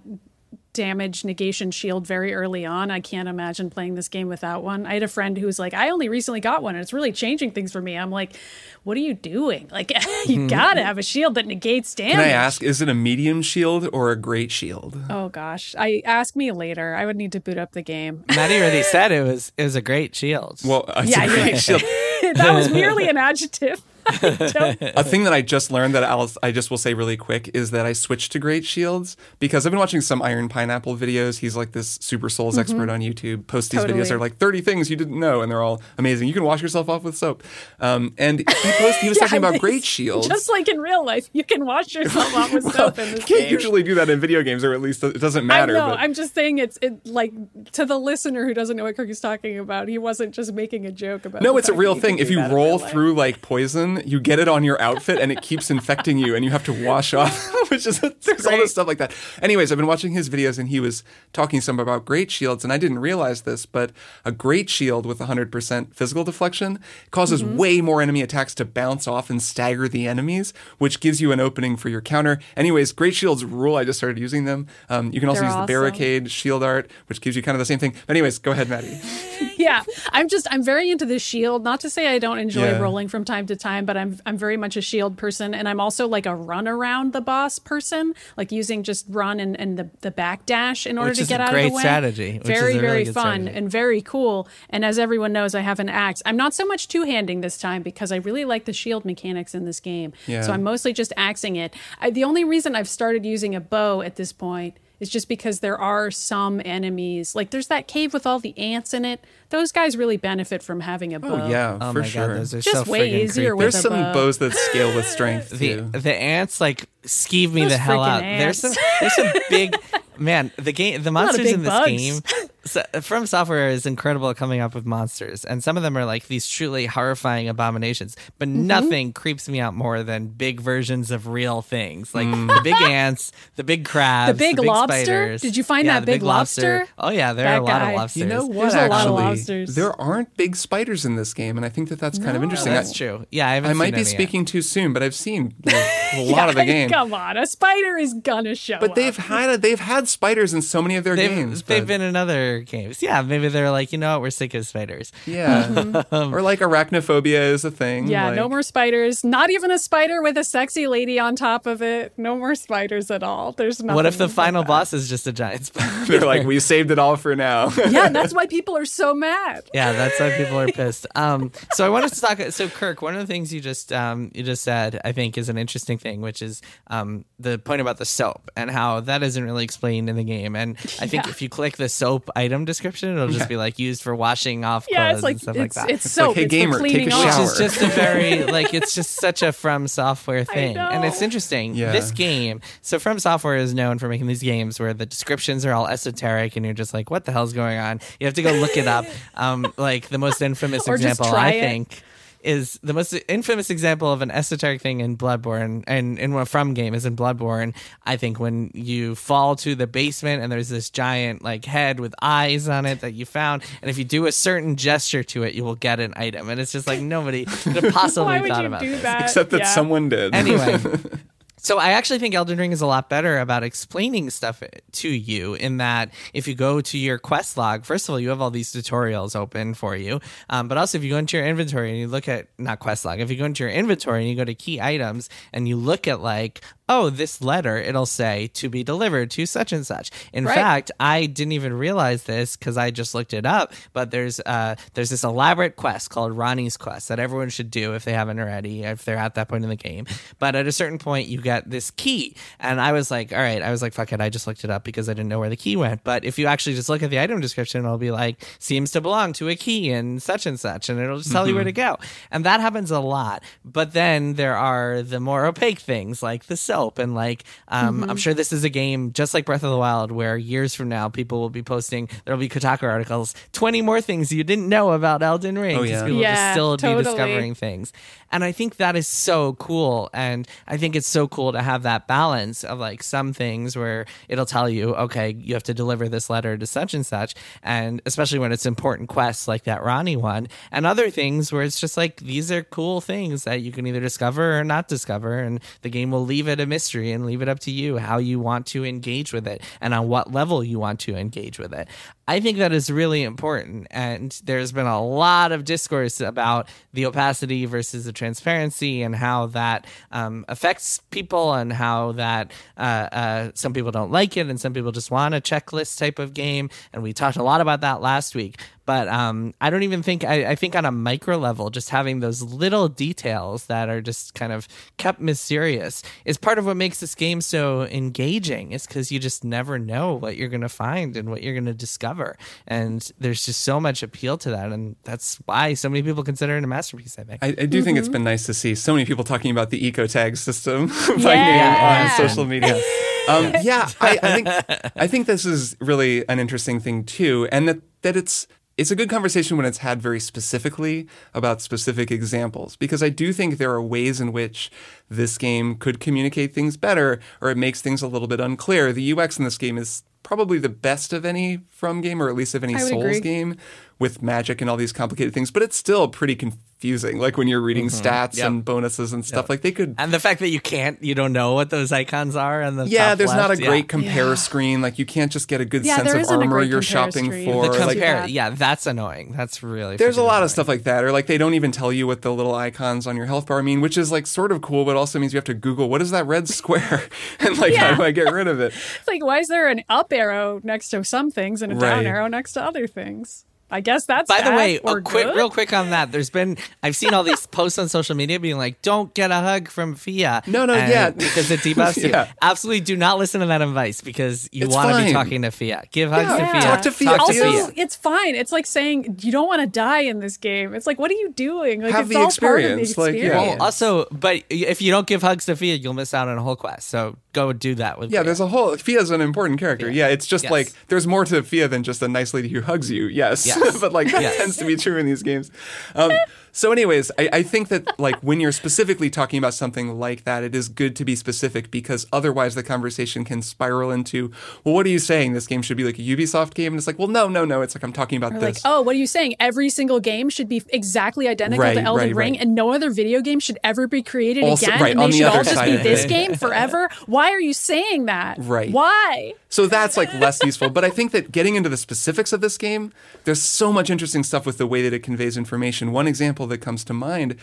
damage negation shield very early on. I can't imagine playing this game without one. I had a friend who was like, I only recently got one and it's really changing things for me. I'm like, what are you doing? Like, you gotta have a shield that negates damage. Can I ask, is it a medium shield or a great shield? Oh gosh, ask me later. I would need to boot up the game. Maddie already said it was a great shield. Well, a great shield. That was merely an adjective. A thing that I just learned that I just will say really quick is that I switched to great shields because I've been watching some Iron Pineapple videos. He's like this Super Souls expert on YouTube. Posts these videos. They're like 30 things you didn't know, and they're all amazing. You can wash yourself off with soap. And he was talking about great shields. Just like in real life, you can wash yourself off with soap in this game. You can't usually do that in video games, or at least it doesn't matter. I know. I'm just saying it's like, to the listener who doesn't know what Cookie's talking about, he wasn't just making a joke about it. No, it's a real thing. If you roll through like poison, you get it on your outfit and it keeps infecting you and you have to wash off, which is there's all this stuff like that. Anyways, I've been watching his videos and he was talking some about great shields, and I didn't realize this, but a great shield with 100% physical deflection causes way more enemy attacks to bounce off and stagger the enemies, which gives you an opening for your counter. Anyways, great shields rule. I just started using them. You can also use the barricade shield art, which gives you kind of the same thing. But anyways, go ahead, Maddie. Yeah, I'm very into the shield. Not to say I don't enjoy rolling from time to time, but I'm very much a shield person, and I'm also like a run around the boss person, like using just run and the back dash in order to get out of the way. Which is a great strategy. Very, very fun and very cool. And as everyone knows, I have an axe. I'm not so much two-handing this time because I really like the shield mechanics in this game. Yeah. So I'm mostly just axing it. The only reason I've started using a bow at this point is just because there are some enemies. Like, there's that cave with all the ants in it. Those guys really benefit from having a bow. Oh, yeah, oh for my sure. God, those are just so way easier with a bow. There's some bows that scale with strength, too. The ants, like, skeeve me those the hell out. Ants. There's some big... Man, the monsters in this game... So, From Software is incredible at coming up with monsters, and some of them are like these truly horrifying abominations, but nothing creeps me out more than big versions of real things, like the big ants, the big crabs, the big lobster spiders. Did you find that big lobster? Oh yeah, there are a lot of lobsters. You know what, there's a lot of lobsters. There aren't big spiders in this game, and I think that's kind of interesting. That's true. Yeah, I might be speaking too soon, but I've seen a lot of the game. Come on, a spider is gonna show up. But they've had spiders in so many of their games. They've been in other games. Yeah, maybe they're like, you know what, we're sick of spiders. Yeah. Or like arachnophobia is a thing. Yeah, like, no more spiders. Not even a spider with a sexy lady on top of it. No more spiders at all. There's nothing. What if the final boss is just a giant spider? They're like, we saved it all for now. Yeah, that's why people are so mad. Yeah, that's why people are pissed. So I wanted to talk. So Kirk, one of the things you just said, I think, is an interesting thing, which is the point about the soap and how that isn't really explained in the game. And I think if you click the soap item description, it'll just be like used for washing off clothes and stuff like that. It's so like, hey, gamer, take a shower. Which is just a very it's just such a From Software thing, and it's interesting. Yeah. This game, so From Software is known for making these games where the descriptions are all esoteric, and you're just like, what the hell's going on? You have to go look it up. Like the most infamous example, I think. Is the most infamous example of an esoteric thing in Bloodborne, and in a From game is in Bloodborne, I think, when you fall to the basement and there's this giant like head with eyes on it that you found, and if you do a certain gesture to it, you will get an item. And it's just like, nobody could have possibly thought about this. Except that someone did. Anyway. So I actually think Elden Ring is a lot better about explaining stuff to you, in that if you go to your quest log, first of all, you have all these tutorials open for you. But also if you go into your inventory and you look at, not quest log, if you go into your inventory and you go to key items and you look at like, oh, this letter, it'll say to be delivered to such and such. In fact, I didn't even realize this because I just looked it up. But there's this elaborate quest called Ronnie's Quest that everyone should do if they haven't already, if they're at that point in the game. But at a certain point, you get this key. And I was like, all right. I was like, fuck it. I just looked it up because I didn't know where the key went. But if you actually just look at the item description, it'll be like, seems to belong to a key and such and such. And it'll just tell you where to go. And that happens a lot. But then there are the more opaque things like the self. And like, I'm sure this is a game just like Breath of the Wild, where years from now people will be posting, there'll be Kotaku articles, 20 more things you didn't know about Elden Ring. Oh, yeah. People will still be discovering things. And I think that is so cool. And I think it's so cool to have that balance of like some things where it'll tell you, okay, you have to deliver this letter to such and such. And especially when it's important quests like that Ronnie one, and other things where it's just like, these are cool things that you can either discover or not discover. And the game will leave it mystery and leave it up to you how you want to engage with it and on what level you want to engage with it. I think that is really important. And there's been a lot of discourse about the opacity versus the transparency and how that affects people and how that some people don't like it and some people just want a checklist type of game. And we talked a lot about that last week. But I don't even think, I think on a micro level, just having those little details that are just kind of kept mysterious is part of what makes this game so engaging. It's because you just never know what you're going to find and what you're going to discover. And there's just so much appeal to that. And that's why so many people consider it a masterpiece, I think. I do think it's been nice to see so many people talking about the eco tag system by name on social media. I think this is really an interesting thing, too, and that it's a good conversation when it's had very specifically about specific examples, because I do think there are ways in which this game could communicate things better, or it makes things a little bit unclear. The UX in this game is probably the best of any From game, or at least of any Souls game, with magic and all these complicated things, but it's still pretty confusing, like when you're reading stats and bonuses and stuff. Like they could, and the fact that you don't know what those icons are, and the there's not a great compare screen. Like you can't just get a good sense of armor you're shopping for. The compare, that's annoying. That's really there's a lot annoying. Of stuff like that, or like they don't even tell you what the little icons on your health bar mean, which is like sort of cool, but also means you have to Google what is that red square and like how do I get rid of it? It's like, why is there an up arrow next to some things and a down arrow next to other things? I guess that's bad. By the way, real quick on that. I've seen all these posts on social media being like, "Don't get a hug from Fia." Because it debuffs you. Absolutely, do not listen to that advice because you want to be talking to Fia. Give hugs to Fia. Talk to Fia. It's fine. It's like saying you don't want to die in this game. It's like, what are you doing? Like, it's all part of the experience. Well, also, but if you don't give hugs to Fia, you'll miss out on a whole quest. So go do that with Fia. There's a whole Fia's an important character. Fia. Yeah, it's just like there's more to Fia than just a nice lady who hugs you. Yes. But like that tends to be true in these games. So anyways, I think that like when you're specifically talking about something like that, it is good to be specific because otherwise the conversation can spiral into, well, what are you saying? This game should be like a Ubisoft game. And it's like, well, no. It's like I'm talking about this. Like, oh, what are you saying? Every single game should be exactly identical to Elden Ring and no other video game should ever be created again. And they should all just be this game forever. Why are you saying that? Right. Why? So that's like less useful. But I think that getting into the specifics of this game, there's so much interesting stuff with the way that it conveys information. One example that comes to mind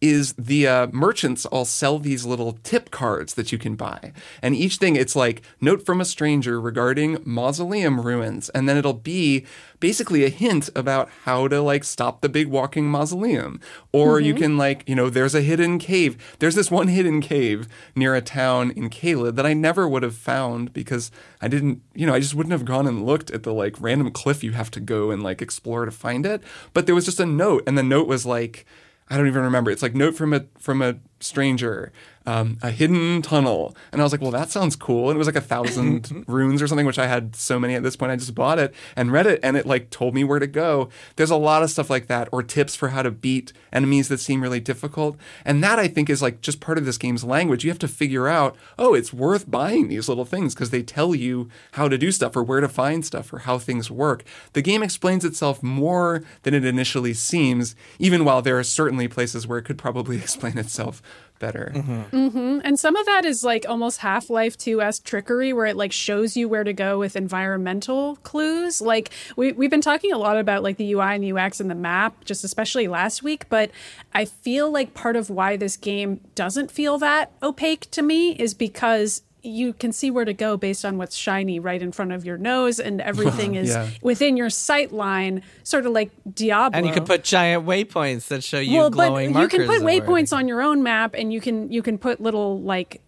is the merchants all sell these little tip cards that you can buy. And each thing, it's like, note from a stranger regarding mausoleum ruins. And then it'll be basically a hint about how to like stop the big walking mausoleum. Or you can like, there's a hidden cave. There's this one hidden cave near a town in Caelid that I never would have found because I didn't, I just wouldn't have gone and looked at the like random cliff you have to go and like explore to find it. But there was just a note and the note was like, I don't even remember. It's like note from a stranger, a hidden tunnel. And I was like, well, that sounds cool. And it was like 1,000 runes or something, which I had so many at this point. I just bought it and read it and it like told me where to go. There's a lot of stuff like that, or tips for how to beat enemies that seem really difficult. And that I think is like just part of this game's language. You have to figure out, oh, it's worth buying these little things because they tell you how to do stuff or where to find stuff or how things work. The game explains itself more than it initially seems, even while there are certainly places where it could probably explain itself better. And some of that is like almost Half-Life 2-esque trickery where it like shows you where to go with environmental clues. Like we've been talking a lot about like the UI and the UX and the map, just especially last week, but I feel like part of why this game doesn't feel that opaque to me is because you can see where to go based on what's shiny right in front of your nose, and everything is within your sight line, sort of like Diablo. And you can put giant waypoints that show you glowing markers. You can put waypoints on your own map, and you can put little like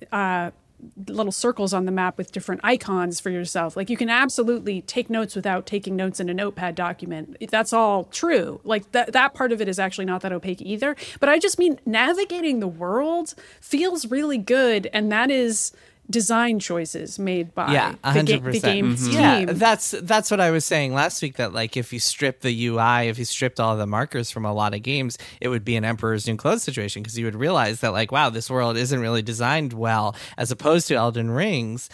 little circles on the map with different icons for yourself. Like you can absolutely take notes without taking notes in a notepad document. That's all true. Like that part of it is actually not that opaque either. But I just mean navigating the world feels really good, and that is design choices made by the game team. Yeah, that's what I was saying last week, that like if you strip the UI, if you stripped all the markers from a lot of games, it would be an Emperor's New Clothes situation because you would realize that like, wow, this world isn't really designed well, as opposed to Elden Ring's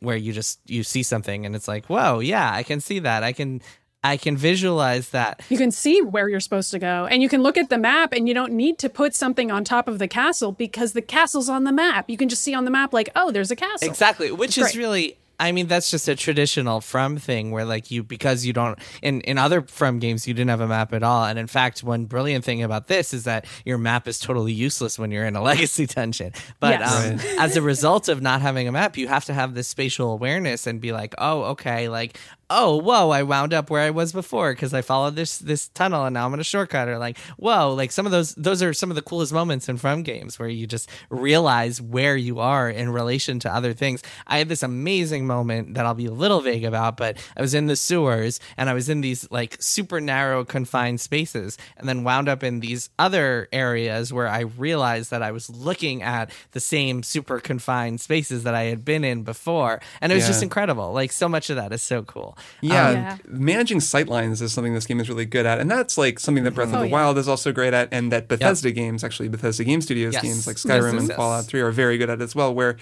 where you see something and it's like, whoa, yeah, I can see that. I can I can visualize that. You can see where you're supposed to go, and you can look at the map, and you don't need to put something on top of the castle because the castle's on the map. You can just see on the map, like, oh, there's a castle. Exactly, which is really... I mean, that's just a traditional From thing where, like, you, because you don't, in other From games, you didn't have a map at all. And in fact, one brilliant thing about this is that your map is totally useless when you're in a legacy dungeon. But right. As a result of not having a map, you have to have this spatial awareness and be like, oh, okay, like, oh, whoa, I wound up where I was before because I followed this tunnel and now I'm in a shortcut. Or like, whoa, like some of those are some of the coolest moments in From games where you just realize where you are in relation to other things. I had this amazing moment that I'll be a little vague about, but I was in the sewers and I was in these like super narrow confined spaces and then wound up in these other areas where I realized that I was looking at the same super confined spaces that I had been in before. And it was just incredible. Like so much of that is so cool. Yeah, managing sightlines is something this game is really good at, and that's like something that Breath of the Wild is also great at, and that Bethesda games, actually Bethesda Game Studios games like Skyrim and Fallout 3 are very good at as well. Where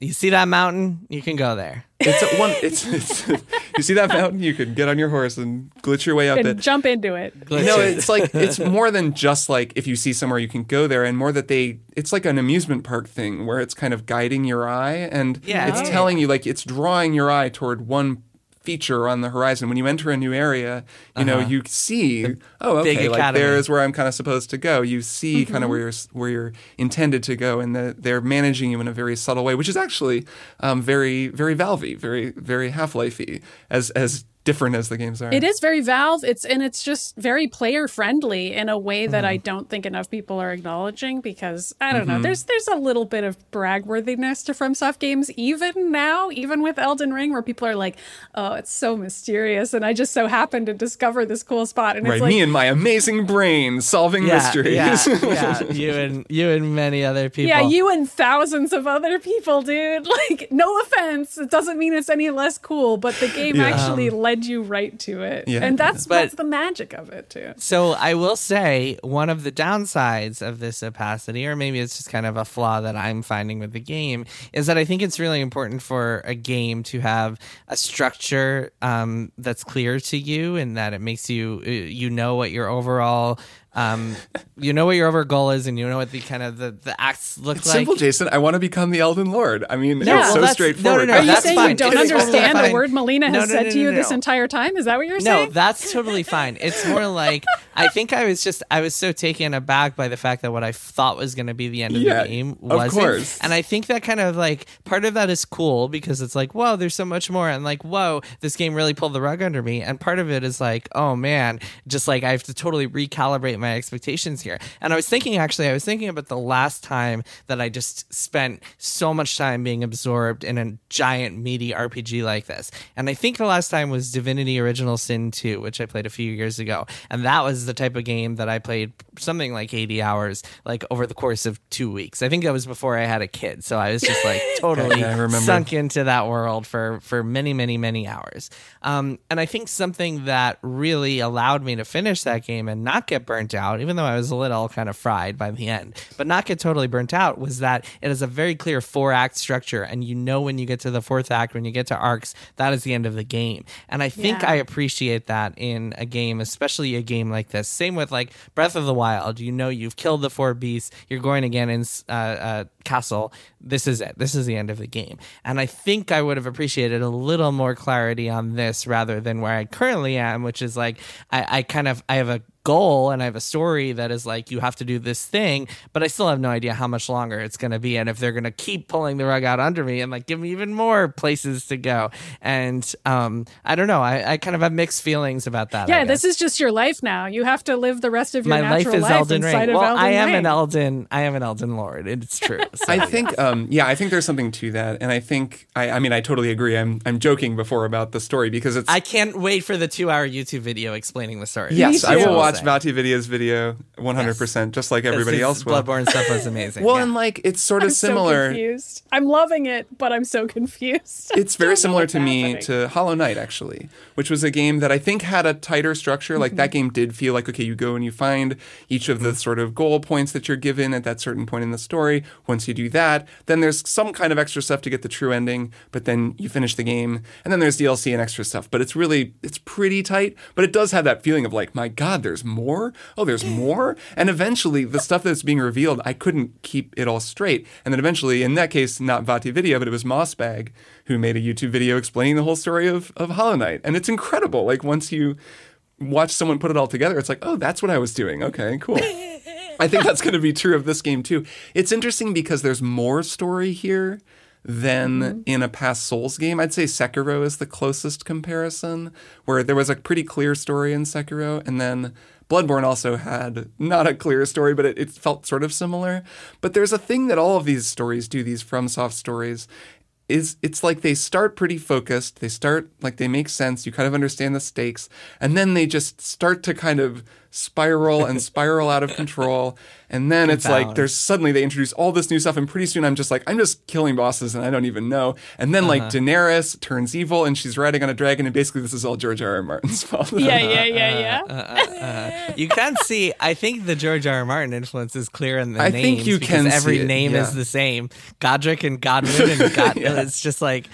you see that mountain, you can go there. You see that mountain, you can get on your horse and glitch your way up and jump into it. No, it's like it's more than just like if you see somewhere you can go there, and more that it's like an amusement park thing where it's kind of guiding your eye and it's telling you, like, it's drawing your eye toward one feature on the horizon. When you enter a new area, you know, you see okay, like there is where I'm kind of supposed to go. You see kind of where you're intended to go, and they're managing you in a very subtle way, which is actually very, very Valve-y, very, very Half-Life-y, as different as the games are. It is very Valve. It's just very player friendly in a way that I don't think enough people are acknowledging, because I don't know, there's a little bit of bragworthiness to FromSoft games even now, even with Elden Ring, where people are like, oh, it's so mysterious and I just so happened to discover this cool spot, and it's like, me and my amazing brain solving mysteries. You and many other people. Yeah, you and thousands of other people, dude. Like, no offense, it doesn't mean it's any less cool, but the game actually led you right to it, and that's the magic of it too. So I will say one of the downsides of this opacity, or maybe it's just kind of a flaw that I'm finding with the game, is that I think it's really important for a game to have a structure that's clear to you, and that it makes you know what your overall you know what your overall goal is, and you know what the kind of the acts look it's like. Simple, Jason. I want to become the Elden Lord. I mean, it's so straightforward. No, are you saying fine. You don't understand totally the word Melina has said to you this entire time? Is that what you're saying? No, that's totally fine. It's more like, I think I was so taken aback by the fact that what I thought was going to be the end of the game wasn't. Of course. And I think that kind of like, part of that is cool because it's like, whoa, there's so much more. And like, whoa, this game really pulled the rug under me. And part of it is like, oh man, just like I have to totally recalibrate my expectations here. And I was thinking about the last time that I just spent so much time being absorbed in a giant meaty RPG like this. And I think the last time was Divinity Original Sin 2, which I played a few years ago. And that was the type of game that I played something like 80 hours, like over the course of 2 weeks. I think that was before I had a kid. So I was just like totally sunk into that world for many, many, many hours. And I think something that really allowed me to finish that game and not get burnt out, even though I was a little kind of fried by the end, but not get totally burnt out, was that it is a very clear 4-act structure, and you know when you get to the 4th act, when you get to arcs, that is the end of the game. And I think I appreciate that in a game, especially a game like this. Same with like Breath of the Wild. You know you've killed the 4 beasts, you're going again in castle, this is it, this is the end of the game. And I think I would have appreciated a little more clarity on this rather than where I currently am, which is like I have a goal and I have a story that is like, you have to do this thing, but I still have no idea how much longer it's going to be, and if they're going to keep pulling the rug out under me and like give me even more places to go. And I don't know, I kind of have mixed feelings about that. Yeah, this is just your life now. You have to live the rest of your natural life Elden inside Ring. Of well, Elden Ring. I am an Elden Lord. It's true. So. I think there's something to that, and I think I mean I totally agree. I'm joking before about the story because I can't wait for the 2-hour YouTube video explaining the story. Yes, I will watch watched Mati Vidya's video 100%, just like everybody else will. Bloodborne stuff was amazing. Well, and like it's sort of similar. I'm so confused. I'm loving it, but I'm so confused. It's very similar to me to Hollow Knight, actually, which was a game that I think had a tighter structure. Like that game did feel like, okay, you go and you find each of the sort of goal points that you're given at that certain point in the story. Once you do that, then there's some kind of extra stuff to get the true ending, but then you finish the game, and then there's DLC and extra stuff. But it's really, it's pretty tight, but it does have that feeling of like, my God, there's more? Oh, there's more? And eventually, the stuff that's being revealed, I couldn't keep it all straight. And then eventually, in that case, not Vati Vidya, but it was Mossbag who made a YouTube video explaining the whole story of Hollow Knight. And it's incredible. Like, once you watch someone put it all together, it's like, oh, that's what I was doing. Okay, cool. I think that's going to be true of this game, too. It's interesting because there's more story here than in a past Souls game. I'd say Sekiro is the closest comparison, where there was a pretty clear story in Sekiro, and then Bloodborne also had not a clear story, but it felt sort of similar. But there's a thing that all of these stories do, these FromSoft stories, is it's like they start pretty focused, they start, like they make sense, you kind of understand the stakes, and then they just start to kind of spiral and spiral out of control, and then it's like there's suddenly they introduce all this new stuff, and pretty soon I'm just killing bosses and I don't even know, and then like Daenerys turns evil and she's riding on a dragon, and basically this is all George R. R. Martin's fault. You can see, I think the George R. R. Martin influence is clear in the names. I think you can see every name is the same. Godrick and Godwin and God it's just like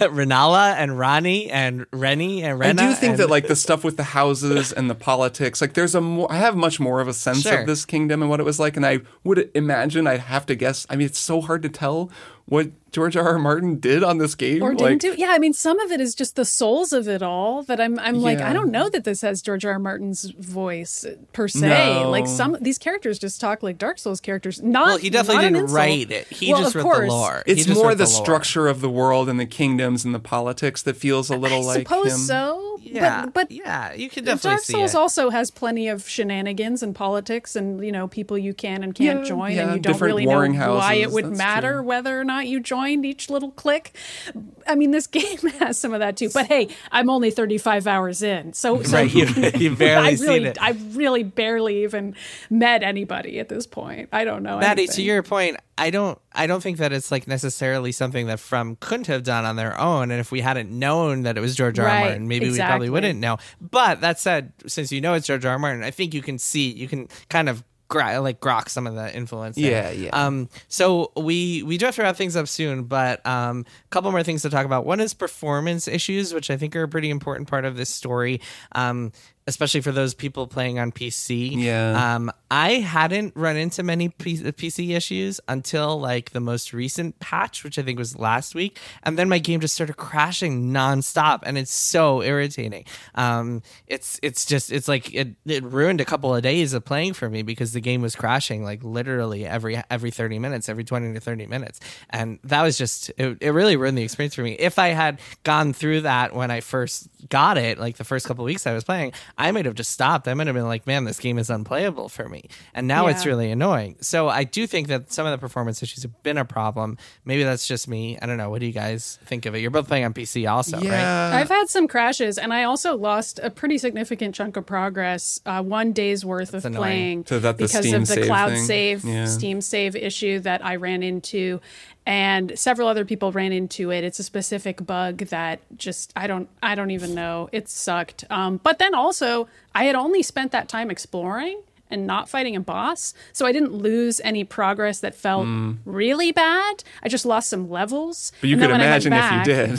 Renala and Ronnie and Rennie and Renna. I do think that like the stuff with the houses and the politics, like there's I have much more of a sense of this kingdom and what it was like, and I would imagine I'd have to guess. I mean, it's so hard to tell what George R. R. Martin did on this game. Or didn't do. Yeah, I mean, some of it is just the souls of it all that I'm like, I don't know that this has George R. R. Martin's voice per se. No. Like some these characters just talk like Dark Souls characters. Well, he definitely didn't write it. He just wrote the lore. It's more the structure of the world and the kingdoms and the politics that feels a little like him. I suppose so. Yeah, but yeah, you can definitely see it. Dark Souls also has plenty of shenanigans and politics and, you know, people you can and can't join, and you don't really know why it would matter whether or not you joined each little clique. I mean, this game has some of that too. But hey, I'm only 35 hours in, so you barely seen it. I really barely even met anybody at this point. I don't know. Maddie, to your point, I don't think that it's like necessarily something that From couldn't have done on their own. And if we hadn't known that it was George R. R. Martin, maybe we probably wouldn't know. But that said, since you know it's George R. R. Martin, I think you can kind of grok some of the influence there. So we do have to wrap things up soon, but a couple more things to talk about. One is performance issues, which I think are a pretty important part of this story, especially for those people playing on PC. I hadn't run into many PC issues until like the most recent patch, which I think was last week, and then my game just started crashing nonstop, and it's so irritating. It's like it ruined a couple of days of playing for me because the game was crashing like literally every 30 minutes, every 20 to 30 minutes, and that was just it really ruined the experience for me. If I had gone through that when I first got it, like the first couple of weeks I was playing, I might have just stopped. I might have been like, man, this game is unplayable for me. And now it's really annoying. So I do think that some of the performance issues have been a problem. Maybe that's just me. I don't know. What do you guys think of it? You're both playing on PC also, right? I've had some crashes, and I also lost a pretty significant chunk of progress, one day's worth of playing because of the cloud save, Steam save issue that I ran into. And several other people ran into it. It's a specific bug that just I don't even know. It sucked. But then also, I had only spent that time exploring and not fighting a boss, so I didn't lose any progress that felt really bad. I just lost some levels. But you could imagine if you did.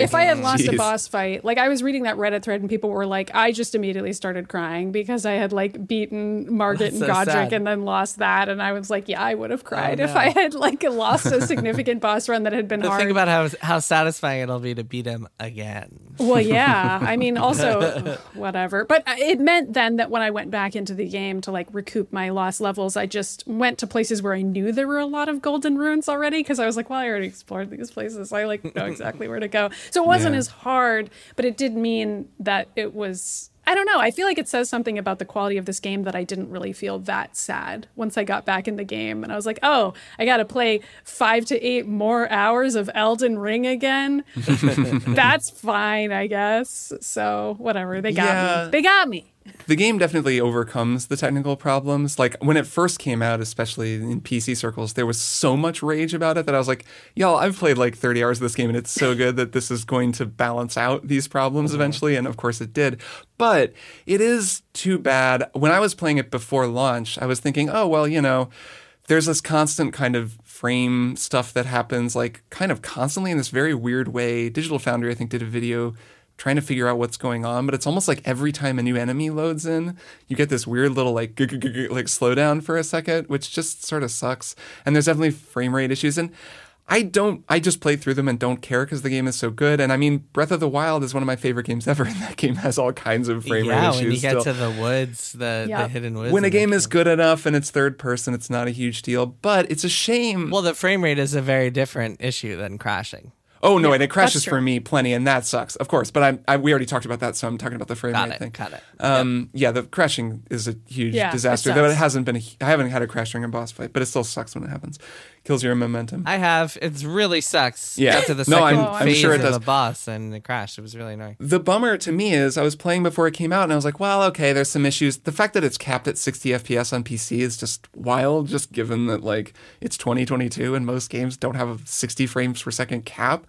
If I had lost a boss fight, like I was reading that Reddit thread and people were like, I just immediately started crying because I had like beaten Margaret and Godrick and then lost that. And I was like, yeah, I would have cried if I had like lost a significant boss run that had been hard. Think about how satisfying it'll be to beat him again. Well, yeah. I mean, also, whatever. But it meant then that when I went back into the game to like recoup my lost levels, I just went to places where I knew there were a lot of golden runes already, because I was like, well, I already explored these places, I like know exactly where to go. So it wasn't as hard, but it did mean that it was, I don't know, I feel like it says something about the quality of this game that I didn't really feel that sad once I got back in the game. And I was like, oh, I got to play 5 to 8 more hours of Elden Ring again. That's fine, I guess. So whatever, they got me. The game definitely overcomes the technical problems. Like, when it first came out, especially in PC circles, there was so much rage about it that I was like, y'all, I've played like 30 hours of this game and it's so good that this is going to balance out these problems eventually. And of course it did. But it is too bad. When I was playing it before launch, I was thinking, oh, well, you know, there's this constant kind of frame stuff that happens like kind of constantly in this very weird way. Digital Foundry, I think, did a video trying to figure out what's going on, but it's almost like every time a new enemy loads in, you get this weird little like slowdown for a second, which just sort of sucks. And there's definitely frame rate issues. And I just play through them and don't care because the game is so good. And I mean, Breath of the Wild is one of my favorite games ever, and that game has all kinds of frame rate issues. Yeah, when you get to the woods, the hidden woods. When a game is good enough and it's third person, it's not a huge deal, but it's a shame. Well, the frame rate is a very different issue than crashing. Oh, no, yeah, and it crashes for me plenty, and that sucks, of course. But we already talked about that, so I'm talking about the frame rate thing. Got it. Yeah, the crashing is a huge disaster, though it hasn't been I haven't had a crash during a boss fight, but it still sucks when it happens. Kills your momentum. I have. It really sucks. Yeah. After the second phase sure it does. Of the boss and it crashed. It was really annoying. The bummer to me is I was playing before it came out, and I was like, well, okay, there's some issues. The fact that it's capped at 60 FPS on PC is just wild, just given that like it's 2022 and most games don't have a 60 frames per second cap.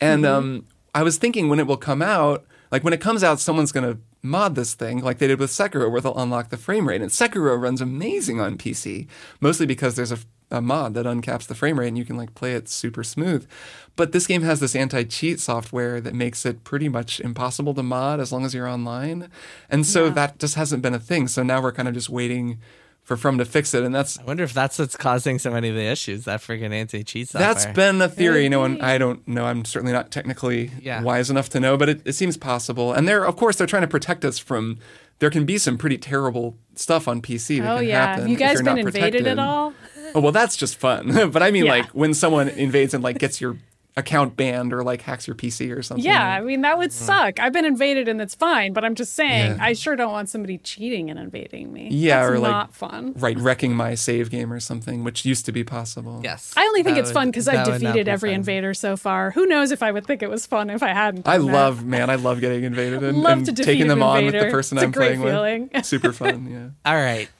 And I was thinking when it will come out, like when it comes out, someone's going to mod this thing like they did with Sekiro, where they'll unlock the frame rate. And Sekiro runs amazing on PC, mostly because there's a mod that uncaps the frame rate and you can like play it super smooth. But this game has this anti-cheat software that makes it pretty much impossible to mod as long as you're online. And so that just hasn't been a thing. So now we're kind of just waiting for From to fix it, and that's... I wonder if that's what's causing so many of the issues, that freaking anti-cheat software. That's been a theory. No one, I don't know. I'm certainly not technically wise enough to know, but it seems possible. And they're trying to protect us from... There can be some pretty terrible stuff on PC that can happen. Have you guys been invaded at all? Oh, well, that's just fun. But I mean, like, when someone invades and, like, gets your account banned or, like, hacks your PC or something. Yeah, I mean, that would suck. I've been invaded and that's fine, but I'm just saying, I sure don't want somebody cheating and invading me. Yeah, that's or, not like, fun. Right, wrecking my save game or something, which used to be possible. Yes. I only think it's fun because I've defeated every invader so far. Who knows if I would think it was fun if I hadn't. I love getting invaded and taking them on with the person I'm playing with. Super fun, yeah. All right.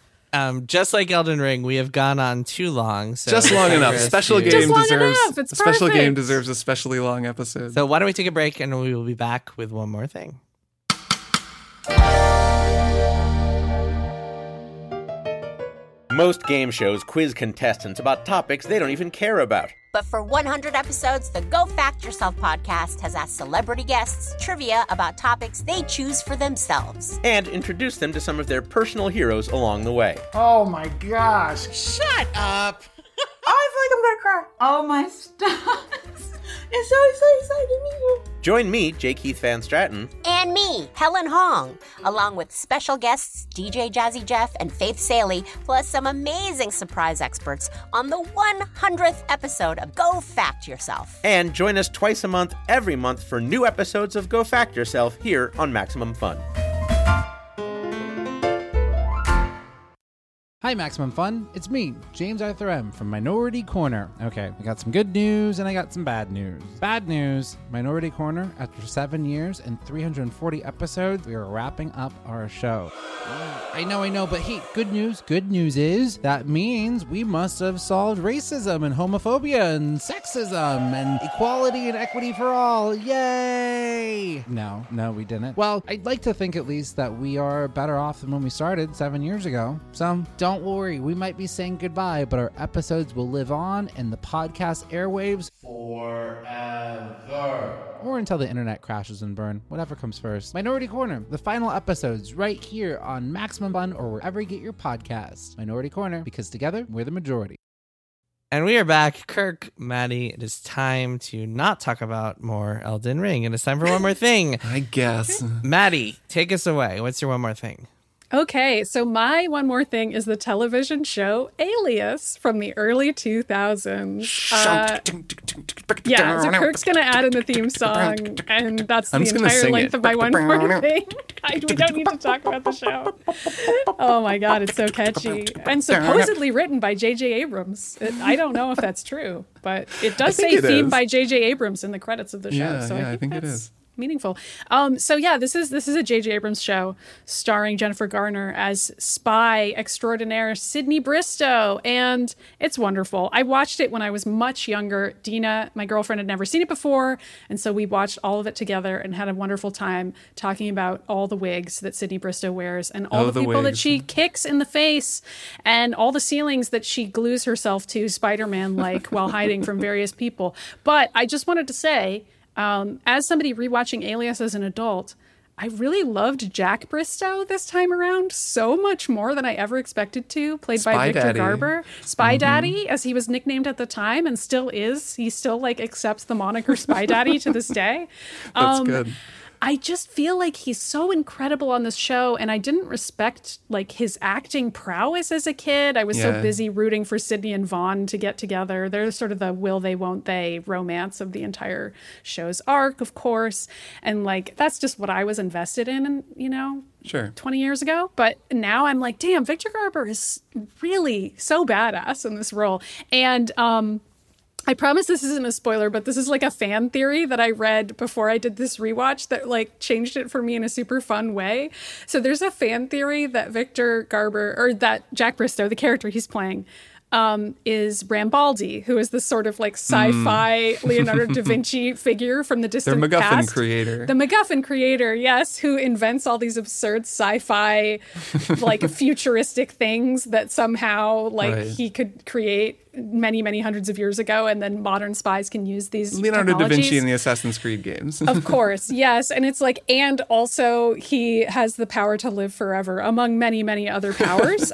Just like Elden Ring, we have gone on too long. So just long enough. Special game deserves a specially long episode. So why don't we take a break and we will be back with one more thing. Most game shows quiz contestants about topics they don't even care about. But for 100 episodes, the Go Fact Yourself podcast has asked celebrity guests trivia about topics they choose for themselves. And introduced them to some of their personal heroes along the way. Oh my gosh. Shut up. I feel like I'm going to cry. Oh my stars. It's so exciting to meet you. Join me, J. Keith Van Straten. And me, Helen Hong, along with special guests DJ Jazzy Jeff and Faith Saley, plus some amazing surprise experts on the 100th episode of Go Fact Yourself. And join us twice a month, every month, for new episodes of Go Fact Yourself here on Maximum Fun. Hi, Maximum Fun. It's me, James Arthur M. from Minority Corner. Okay, I got some good news and I got some bad news. Bad news, Minority Corner, after 7 years and 340 episodes, we are wrapping up our show. I know, but hey, good news is that means we must have solved racism and homophobia and sexism and equality and equity for all. Yay! No, we didn't. Well, I'd like to think at least that we are better off than when we started 7 years ago. So don't worry, we might be saying goodbye, but our episodes will live on in the podcast airwaves forever. Or until the internet crashes and burn, whatever comes first. Minority Corner, the final episodes right here on Maximum Fun or wherever you get your podcast. Minority Corner, because together we're the majority. And we are back. Kirk, Maddie, it is time to not talk about more Elden Ring. And it's time for one more thing. I guess. Maddie, take us away. What's your one more thing? Okay, so my one more thing is the television show Alias from the early 2000s. So Kirk's going to add in the theme song, and that's the entire length of my one more thing. We don't need to talk about the show. Oh my God, it's so catchy. And supposedly written by J.J. Abrams. I don't know if that's true, but it does say theme by J.J. Abrams in the credits of the show. So I think it is. meaningful. So yeah, this is a J.J. Abrams show starring Jennifer Garner as spy extraordinaire Sydney Bristow, and it's wonderful. I watched it when I was much younger. Dina, my girlfriend, had never seen it before, and so we watched all of it together and had a wonderful time talking about all the wigs that Sydney Bristow wears and all the people that she kicks in the face and all the ceilings that she glues herself to Spider-Man-like while hiding from various people. But I just wanted to say, as somebody rewatching Alias as an adult, I really loved Jack Bristow this time around so much more than I ever expected to, played by Victor Garber. Spy Daddy, as he was nicknamed at the time and still is. He still accepts the moniker Spy Daddy to this day. That's good. I just feel like he's so incredible on this show, and I didn't respect his acting prowess as a kid. I was so busy rooting for Sydney and Vaughn to get together. They're sort of the will they, won't they romance of the entire show's arc, of course. And that's just what I was invested in, and 20 years ago. But now I'm damn, Victor Garber is really so badass in this role. And I promise this isn't a spoiler, but this is a fan theory that I read before I did this rewatch that changed it for me in a super fun way. So there's a fan theory that Victor Garber, or that Jack Bristow, the character he's playing, is Rambaldi, who is this sort of sci-fi Leonardo da Vinci figure from the distant past. The MacGuffin creator, yes, who invents all these absurd sci-fi futuristic things that somehow he could create many, many hundreds of years ago, and then modern spies can use these Leonardo da Vinci in the Assassin's Creed games. Of course, yes. And it's and also he has the power to live forever, among many, many other powers.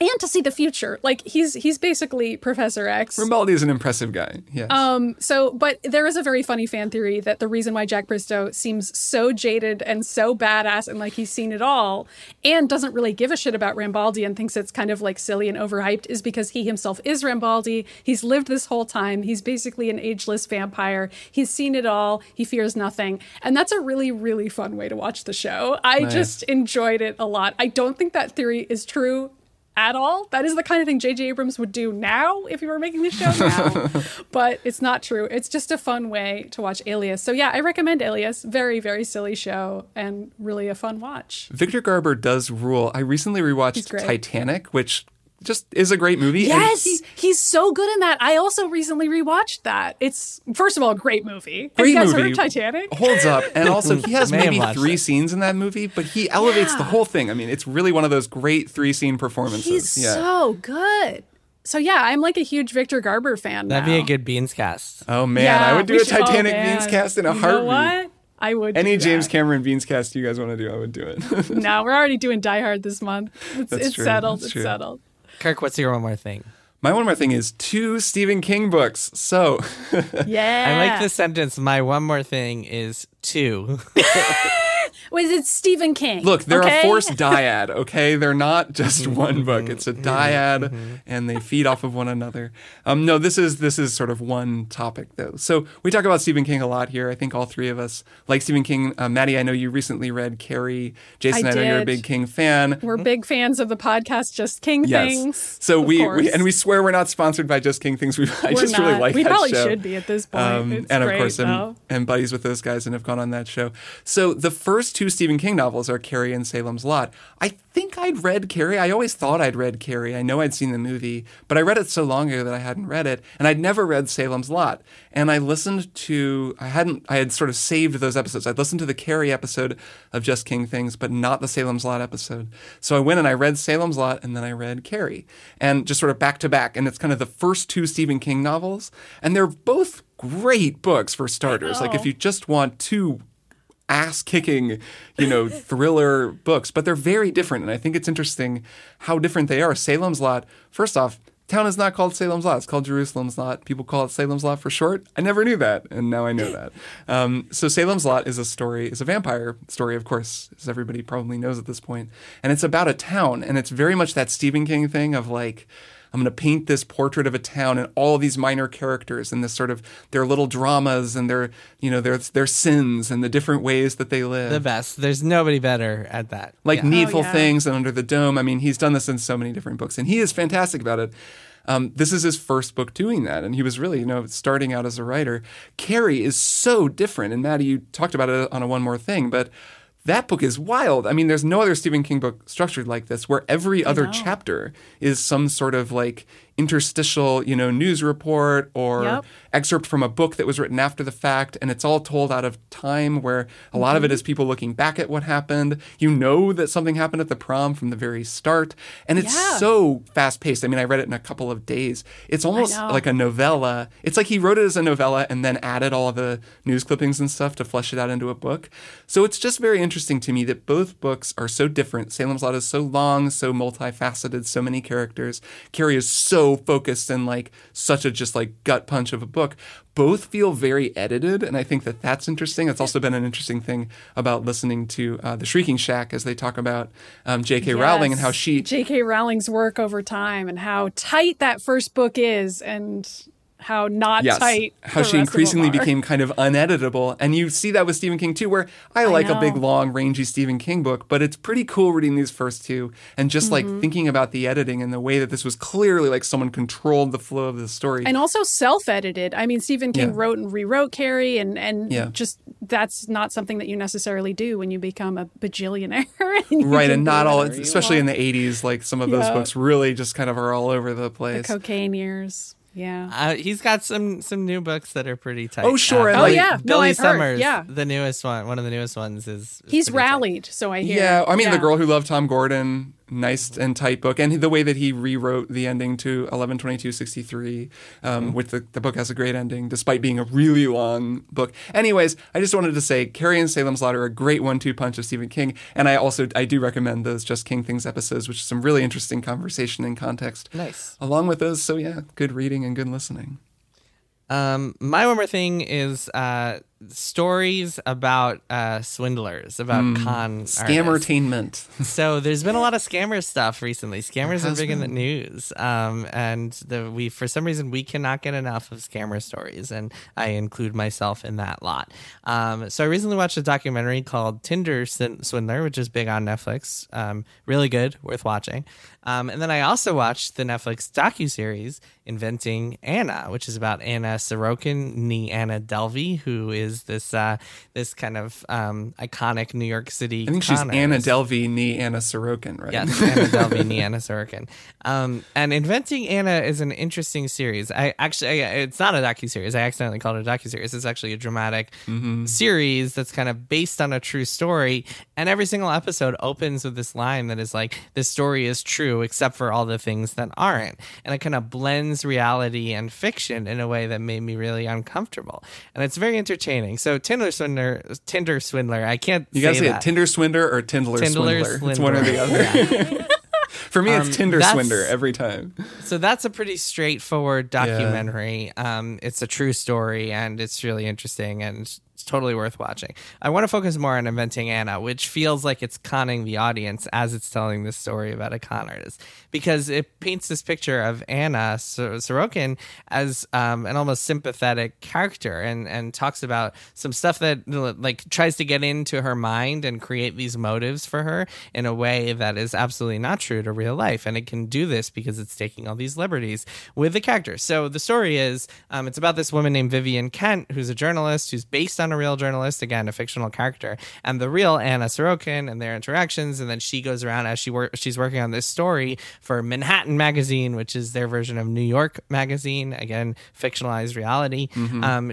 And to see the future. He's basically Professor X. Rambaldi is an impressive guy, yes. But there is a very funny fan theory that the reason why Jack Bristow seems so jaded and so badass and he's seen it all and doesn't really give a shit about Rambaldi and thinks it's kind of silly and overhyped is because he himself is Rambaldi. He's lived this whole time. He's basically an ageless vampire. He's seen it all. He fears nothing. And that's a really, really fun way to watch the show. I just enjoyed it a lot. I don't think that theory is true at all. That is the kind of thing J.J. Abrams would do now if he were making this show now. But it's not true. It's just a fun way to watch Alias. So yeah, I recommend Alias. Very, very silly show and really a fun watch. Victor Garber does rule. I recently rewatched Titanic, which just is a great movie. Yes, he's so good in that. I also recently rewatched that. It's, first of all, a great movie. Have you guys heard of Titanic? Holds up. And also, he has maybe three scenes in that movie, but he elevates the whole thing. I mean, it's really one of those great three-scene performances. He's so good. So yeah, I'm a huge Victor Garber fan now. That'd be a good Beans cast. Oh man, I would do a Titanic Beans cast in a heartbeat. You know what? I would do that. James Cameron Beans cast you guys want to do, I would do it. No, we're already doing Die Hard this month. It's settled. It's settled. Kirk, what's your one more thing? My one more thing is 2 Stephen King books. So, yeah. I like the sentence, my one more thing is 2. Was it Stephen King? Look, they're a forced dyad, okay? They're not just one book. It's a dyad, and they feed off of one another. No, this is sort of one topic, though. So we talk about Stephen King a lot here. I think all three of us like Stephen King. Maddie, I know you recently read Carrie. Jason, I know you're a big King fan. We're big fans of the podcast Just King Things. So we swear we're not sponsored by Just King Things. Really like that show. We probably should be at this point. I'm buddies with those guys and have gone on that show. So the first 2 Stephen King novels are Carrie and Salem's Lot. I think I'd read Carrie. I always thought I'd read Carrie. I know I'd seen the movie, but I read it so long ago that I hadn't read it, and I'd never read Salem's Lot. And I had sort of saved those episodes. I'd listened to the Carrie episode of Just King Things, but not the Salem's Lot episode. So I went and I read Salem's Lot, and then I read Carrie, and just sort of back to back. And it's kind of the first 2 Stephen King novels, and they're both great books for starters. If you just want 2 ass-kicking, thriller books, but they're very different, and I think it's interesting how different they are. Salem's Lot, first off, town is not called Salem's Lot. It's called Jerusalem's Lot. People call it Salem's Lot for short. I never knew that, and now I know that. So Salem's Lot is a vampire story, of course, as everybody probably knows at this point, and it's about a town, and it's very much that Stephen King thing of I'm going to paint this portrait of a town and all these minor characters and this sort of their little dramas and their sins and the different ways that they live. The best. There's nobody better at that. Needful Things and Under the Dome. I mean, he's done this in so many different books, and he is fantastic about it. This is his first book doing that, and he was really, starting out as a writer. Carrie is so different, and Maddie, you talked about it on a One More Thing, but that book is wild. I mean, there's no other Stephen King book structured like this, where every other chapter is some sort of like interstitial, news report or excerpt from a book that was written after the fact. And it's all told out of time, where a lot of it is people looking back at what happened. That something happened at the prom from the very start. And it's so fast paced. I mean, I read it in a couple of days. It's almost like a novella. It's like he wrote it as a novella and then added all the news clippings and stuff to flesh it out into a book. So it's just very interesting to me that both books are so different. Salem's Lot is so long, so multifaceted, so many characters. Carrie is so focused and such a gut punch of a book. Both feel very edited, and I think that that's interesting. It's also been an interesting thing about listening to The Shrieking Shack as they talk about J.K. Rowling and how she... J.K. Rowling's work over time and how tight that first book is and... how not tight. How she increasingly became kind of uneditable. And you see that with Stephen King too, where I like a big, long, rangy Stephen King book, but it's pretty cool reading these first two and just thinking about the editing and the way that this was clearly someone controlled the flow of the story. And also self-edited. I mean, Stephen King wrote and rewrote Carrie and just that's not something that you necessarily do when you become a bajillionaire. And not all, especially in the 80s, some of those books really just kind of are all over the place. The cocaine years. Yeah, he's got some new books that are pretty tight. Oh sure, Billy Summers, the newest one, one of the newest ones is he's rallied, tight. So I hear. Yeah, I mean, The Girl Who Loved Tom Gordon, nice and tight book, and the way that he rewrote the ending to 11/22/63, which the book has a great ending, despite being a really long book. Anyways, I just wanted to say, Carrie and Salem's Lot are a great 1-2 punch of Stephen King, and I do recommend those Just King Things episodes, which is some really interesting conversation and context. Nice, along with those. So yeah, good reading and good listening. My one more thing is stories about swindlers, about con scammertainment. So there's been a lot of scammer stuff recently. Scammers are big in the news, and we for some reason we cannot get enough of scammer stories, and I include myself in that lot. So I recently watched a documentary called Tinder Swindler, which is big on Netflix. Really good, worth watching. And then I also watched the Netflix docuseries Inventing Anna, which is about Anna Sorokin, Anna Delvey, who is this kind of iconic New York City. I think she's Anna Delvey, Anna Sorokin, right? Yes, Anna Delvey, Anna Sorokin. And Inventing Anna is an interesting series. It's not a docuseries. I accidentally called it a docuseries. It's actually a dramatic series that's kind of based on a true story. And every single episode opens with this line that is this story is true, except for all the things that aren't. And it kind of blends reality and fiction in a way that made me really uncomfortable. And it's very entertaining. So Tinder Swindler, I can't say that. You gotta say it, Tinder Swindler or Tindler Swindler. It's one or the other. For me, it's Tinder Swindler every time. So that's a pretty straightforward documentary. Yeah. It's a true story, and it's really interesting, and it's totally worth watching. I want to focus more on Inventing Anna, which feels like it's conning the audience as it's telling this story about a con artist, because it paints this picture of Anna Sorokin as an almost sympathetic character, and talks about some stuff that tries to get into her mind and create these motives for her in a way that is absolutely not true to real life. And it can do this because it's taking all these liberties with the character. So the story is it's about this woman named Vivian Kent, who's a journalist, who's based on a real journalist, again a fictional character, and the real Anna Sorokin and their interactions. And then she goes around as she's working on this story for Manhattan Magazine, which is their version of New York Magazine, again fictionalized reality.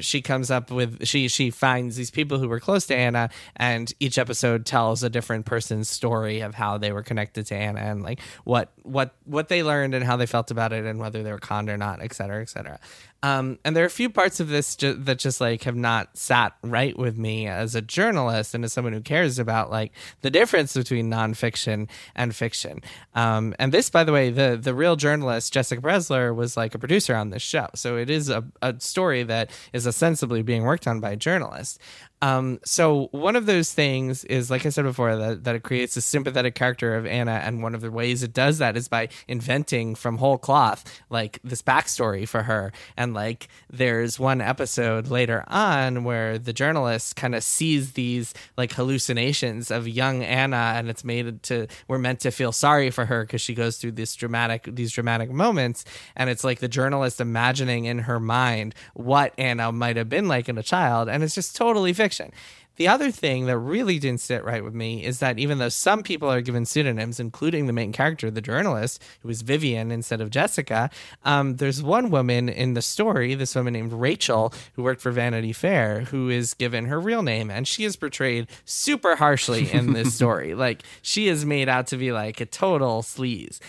She comes up with she finds these people who were close to Anna, and each episode tells a different person's story of how they were connected to Anna and what they learned and how they felt about it and whether they were conned or not, et cetera, et cetera. And there are a few parts of this that just have not sat right with me as a journalist and as someone who cares about the difference between nonfiction and fiction. And this, by the way, the real journalist, Jessica Bresler, was a producer on this show. So it is a story that is ostensibly being worked on by a journalist. So one of those things is, like I said before, that it creates a sympathetic character of Anna, and one of the ways it does that is by inventing from whole cloth, like, this backstory for her. And, like, there's one episode later on where the journalist kind of sees these, like, hallucinations of young Anna, and it's made to, we're meant to feel sorry for her because she goes through these dramatic moments, and it's like the journalist imagining in her mind what Anna might have been like in a child, and it's just totally fiction. The other thing that really didn't sit right with me is that even though some people are given pseudonyms, including the main character, the journalist, who is Vivian instead of Jessica, there's one woman in the story, this woman named Rachel, who worked for Vanity Fair, who is given her real name, and she is portrayed super harshly in this story. Like, she is made out to be, like, a total sleaze.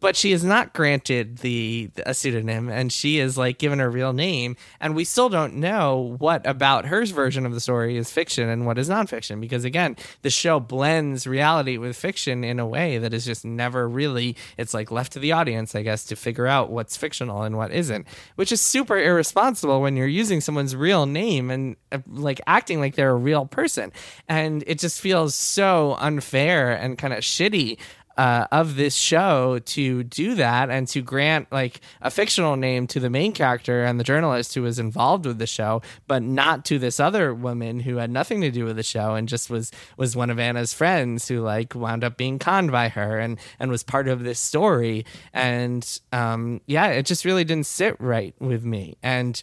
But she is not granted a pseudonym, and she is, like, given her real name. And we still don't know what about her version of the story is fiction and what is nonfiction, because, again, the show blends reality with fiction in a way that is just never really, it's like left to the audience, I guess, to figure out what's fictional and what isn't, which is super irresponsible when you're using someone's real name and, like, acting like they're a real person. And it just feels so unfair and kind of shitty of this show to do that, and to grant, like, a fictional name to the main character and the journalist who was involved with the show, but not to this other woman who had nothing to do with the show and just was one of Anna's friends who, like, wound up being conned by her and was part of this story. And it just really didn't sit right with me. And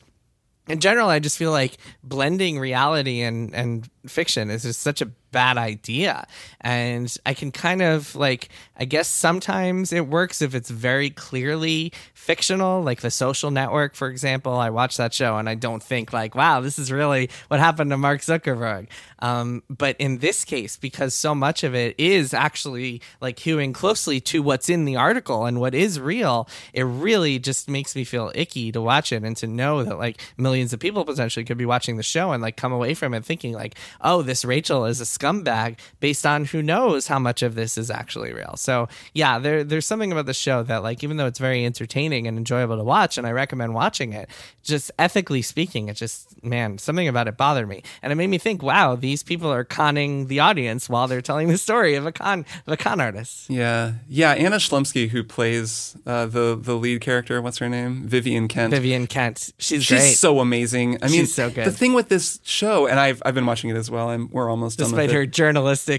in general, I just feel like blending reality and fiction is just such a bad idea. And I can kind of, like, I guess sometimes it works if it's very clearly fictional, like The Social Network, for example. I watch that show and I don't think, like, wow, this is really what happened to Mark Zuckerberg. But in this case, because so much of it is actually, like, hewing closely to what's in the article and what is real, it really just makes me feel icky to watch it, and to know that, like, millions of people potentially could be watching the show and, like, come away from it thinking, like, oh, this Rachel is a scumbag based on who knows how much of this is actually real. So yeah, there's something about the show that, like, even though it's very entertaining and enjoyable to watch, and I recommend watching it, just ethically speaking, it just, man, something about it bothered me. And it made me think, wow, these people are conning the audience while they're telling the story of a con artist. Yeah. Anna Shlumsky, who plays the lead character, what's her name? Vivian Kent. She's great. She's so amazing. I mean, she's so good. The thing with this show, and I've been watching it as well, and we're almost done with it. Despite her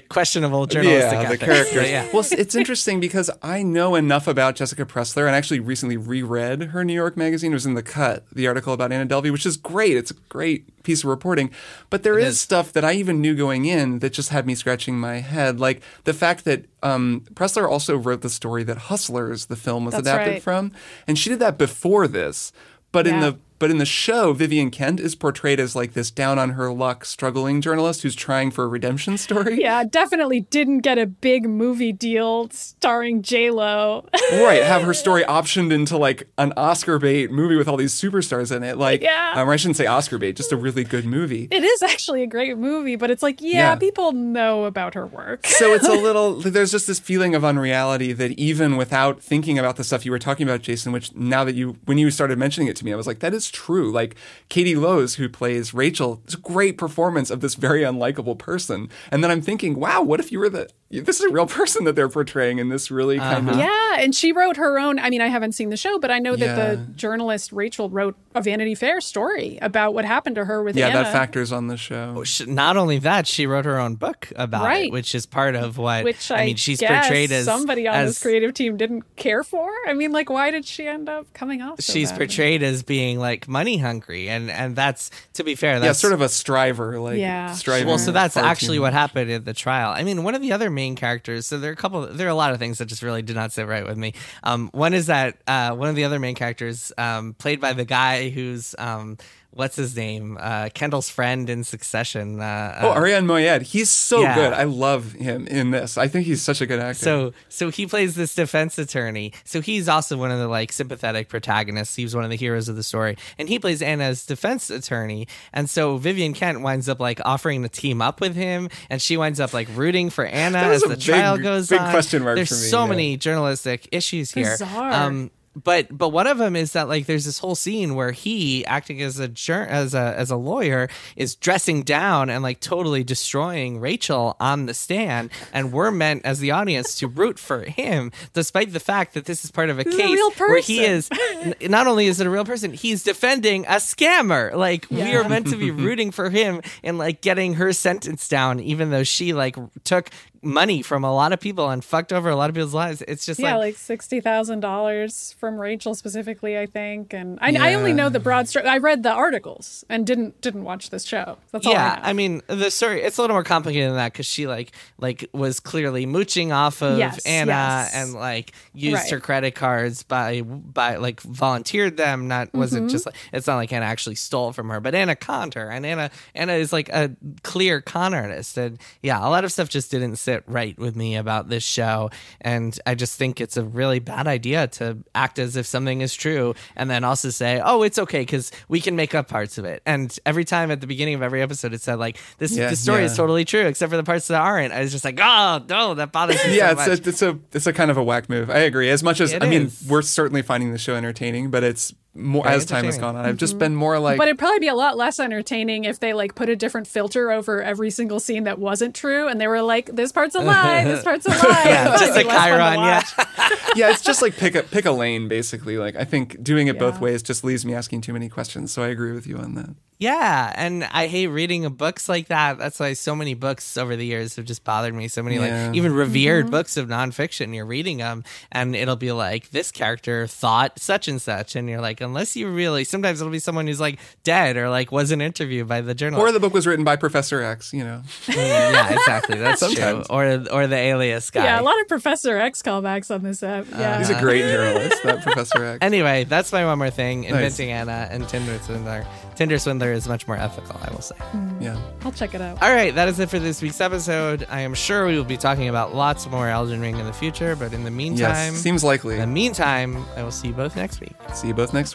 questionable journalistic ethics. The character. Yeah. Well, it's interesting because I know enough about Jessica Pressler, and actually recently reread her New York Magazine. It was in The Cut, the article about Anna Delvey, which is great. It's a great piece of reporting. But there is stuff that I even knew going in that just had me scratching my head. Like the fact that Pressler also wrote the story that Hustlers, the film, was adapted from. And she did that before this. But in the show, Vivian Kent is portrayed as, like, this down on her luck, struggling journalist who's trying for a redemption story. Yeah, definitely didn't get a big movie deal starring J-Lo. Right, have her story optioned into, like, an Oscar bait movie with all these superstars in it. Like, I shouldn't say Oscar bait, just a really good movie. It is actually a great movie, but it's like, people know about her work. So it's a little, there's just this feeling of unreality that even without thinking about the stuff you were talking about, Jason, which now that when you started mentioning it to me, I was like, that is true. Like Katie Lowes, who plays Rachel, it's a great performance of this very unlikable person. And then I'm thinking, wow, what if you were this is a real person that they're portraying in this really kind of... Yeah, and she wrote her own... I mean, I haven't seen the show, but I know that the journalist Rachel wrote a Vanity Fair story about what happened to her with Anna. Yeah, that factors on the show. Oh, not only that, she wrote her own book about it, which is part of what... Which I mean, she's portrayed as... somebody on this creative team didn't care for? I mean, like, why did she end up coming off so She's bad? Portrayed as being, like, money hungry, and that's, to be fair... That's, sort of a striver. Well, so that's actually what happened at the trial. I mean, one of the other main characters, so there are a lot of things that just really did not sit right with me. One is that one of the other main characters, played by the guy who's what's his name? Kendall's friend in Succession. Ariane Moyed. He's so good. I love him in this. I think he's such a good actor. So he plays this defense attorney. So he's also one of the, like, sympathetic protagonists. He was one of the heroes of the story. And he plays Anna's defense attorney. And so Vivian Kent winds up, like, offering to team up with him. And she winds up, like, rooting for Anna as the trial goes on. Big question mark for me. There's so many journalistic issues here. Bizarre. But one of them is that, like, there's this whole scene where he, acting as a lawyer, is dressing down and, like, totally destroying Rachel on the stand, and we're meant as the audience to root for him, despite the fact that this is part of a case where he is not only is it a real person, he's defending a scammer. Like, we are meant to be rooting for him and, like, getting her sentence down, even though she, like, took money from a lot of people and fucked over a lot of people's lives. It's just like $60,000 from Rachel specifically, I think. And I only know the broad stroke. I read the articles and didn't watch this show. That's all. Yeah, I mean, the story, it's a little more complicated than that, because she like was clearly mooching off of Anna and like used her credit cards by like volunteered them. Not wasn't just like, it's not like Anna actually stole from her, but Anna conned her, and Anna is like a clear con artist. And yeah, a lot of stuff just didn't say it right with me about this show, and I just think it's a really bad idea to act as if something is true and then also say, oh, it's okay because we can make up parts of it. And every time at the beginning of every episode it said like this story is totally true except for the parts that aren't. I was just like, oh no, that bothers me so much. It's a kind of a whack move. I agree. As much as we're certainly finding the show entertaining, but it's more as time has gone on. I've just been more like... But it'd probably be a lot less entertaining if they like put a different filter over every single scene that wasn't true, and they were like, this part's a lie, this part's a lie. Just like Chiron, it's just like pick a lane, basically. Like, I think doing it both ways just leaves me asking too many questions, so I agree with you on that. Yeah, and I hate reading books like that. That's why so many books over the years have just bothered me. So many, like, even revered books of nonfiction, you're reading them, and it'll be like, this character thought such and such, and you're like, unless you really... Sometimes it'll be someone who's, like, dead or, like, wasn't interviewed by the journalist. Or the book was written by Professor X, you know. Yeah, exactly. That's true. Or the Alias guy. Yeah, a lot of Professor X callbacks on this app. Yeah. He's a great journalist, that Professor X. Anyway, that's my one more thing. Inventing Anna and Tinder Swindler. Tinder Swindler is much more ethical, I will say. Yeah. I'll check it out. All right, that is it for this week's episode. I am sure we will be talking about lots more Elden Ring in the future, but in the meantime... Yes, seems likely. In the meantime, I will see you both next week. See you both next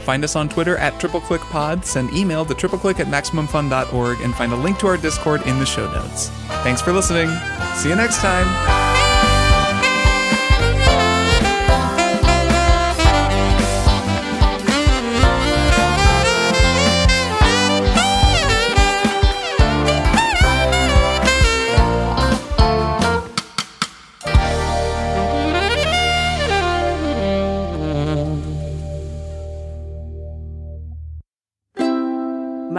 Find us on Twitter at TripleClickPod, send email to TripleClick@MaximumFun.org, and find a link to our Discord in the show notes. Thanks for listening. See you next time.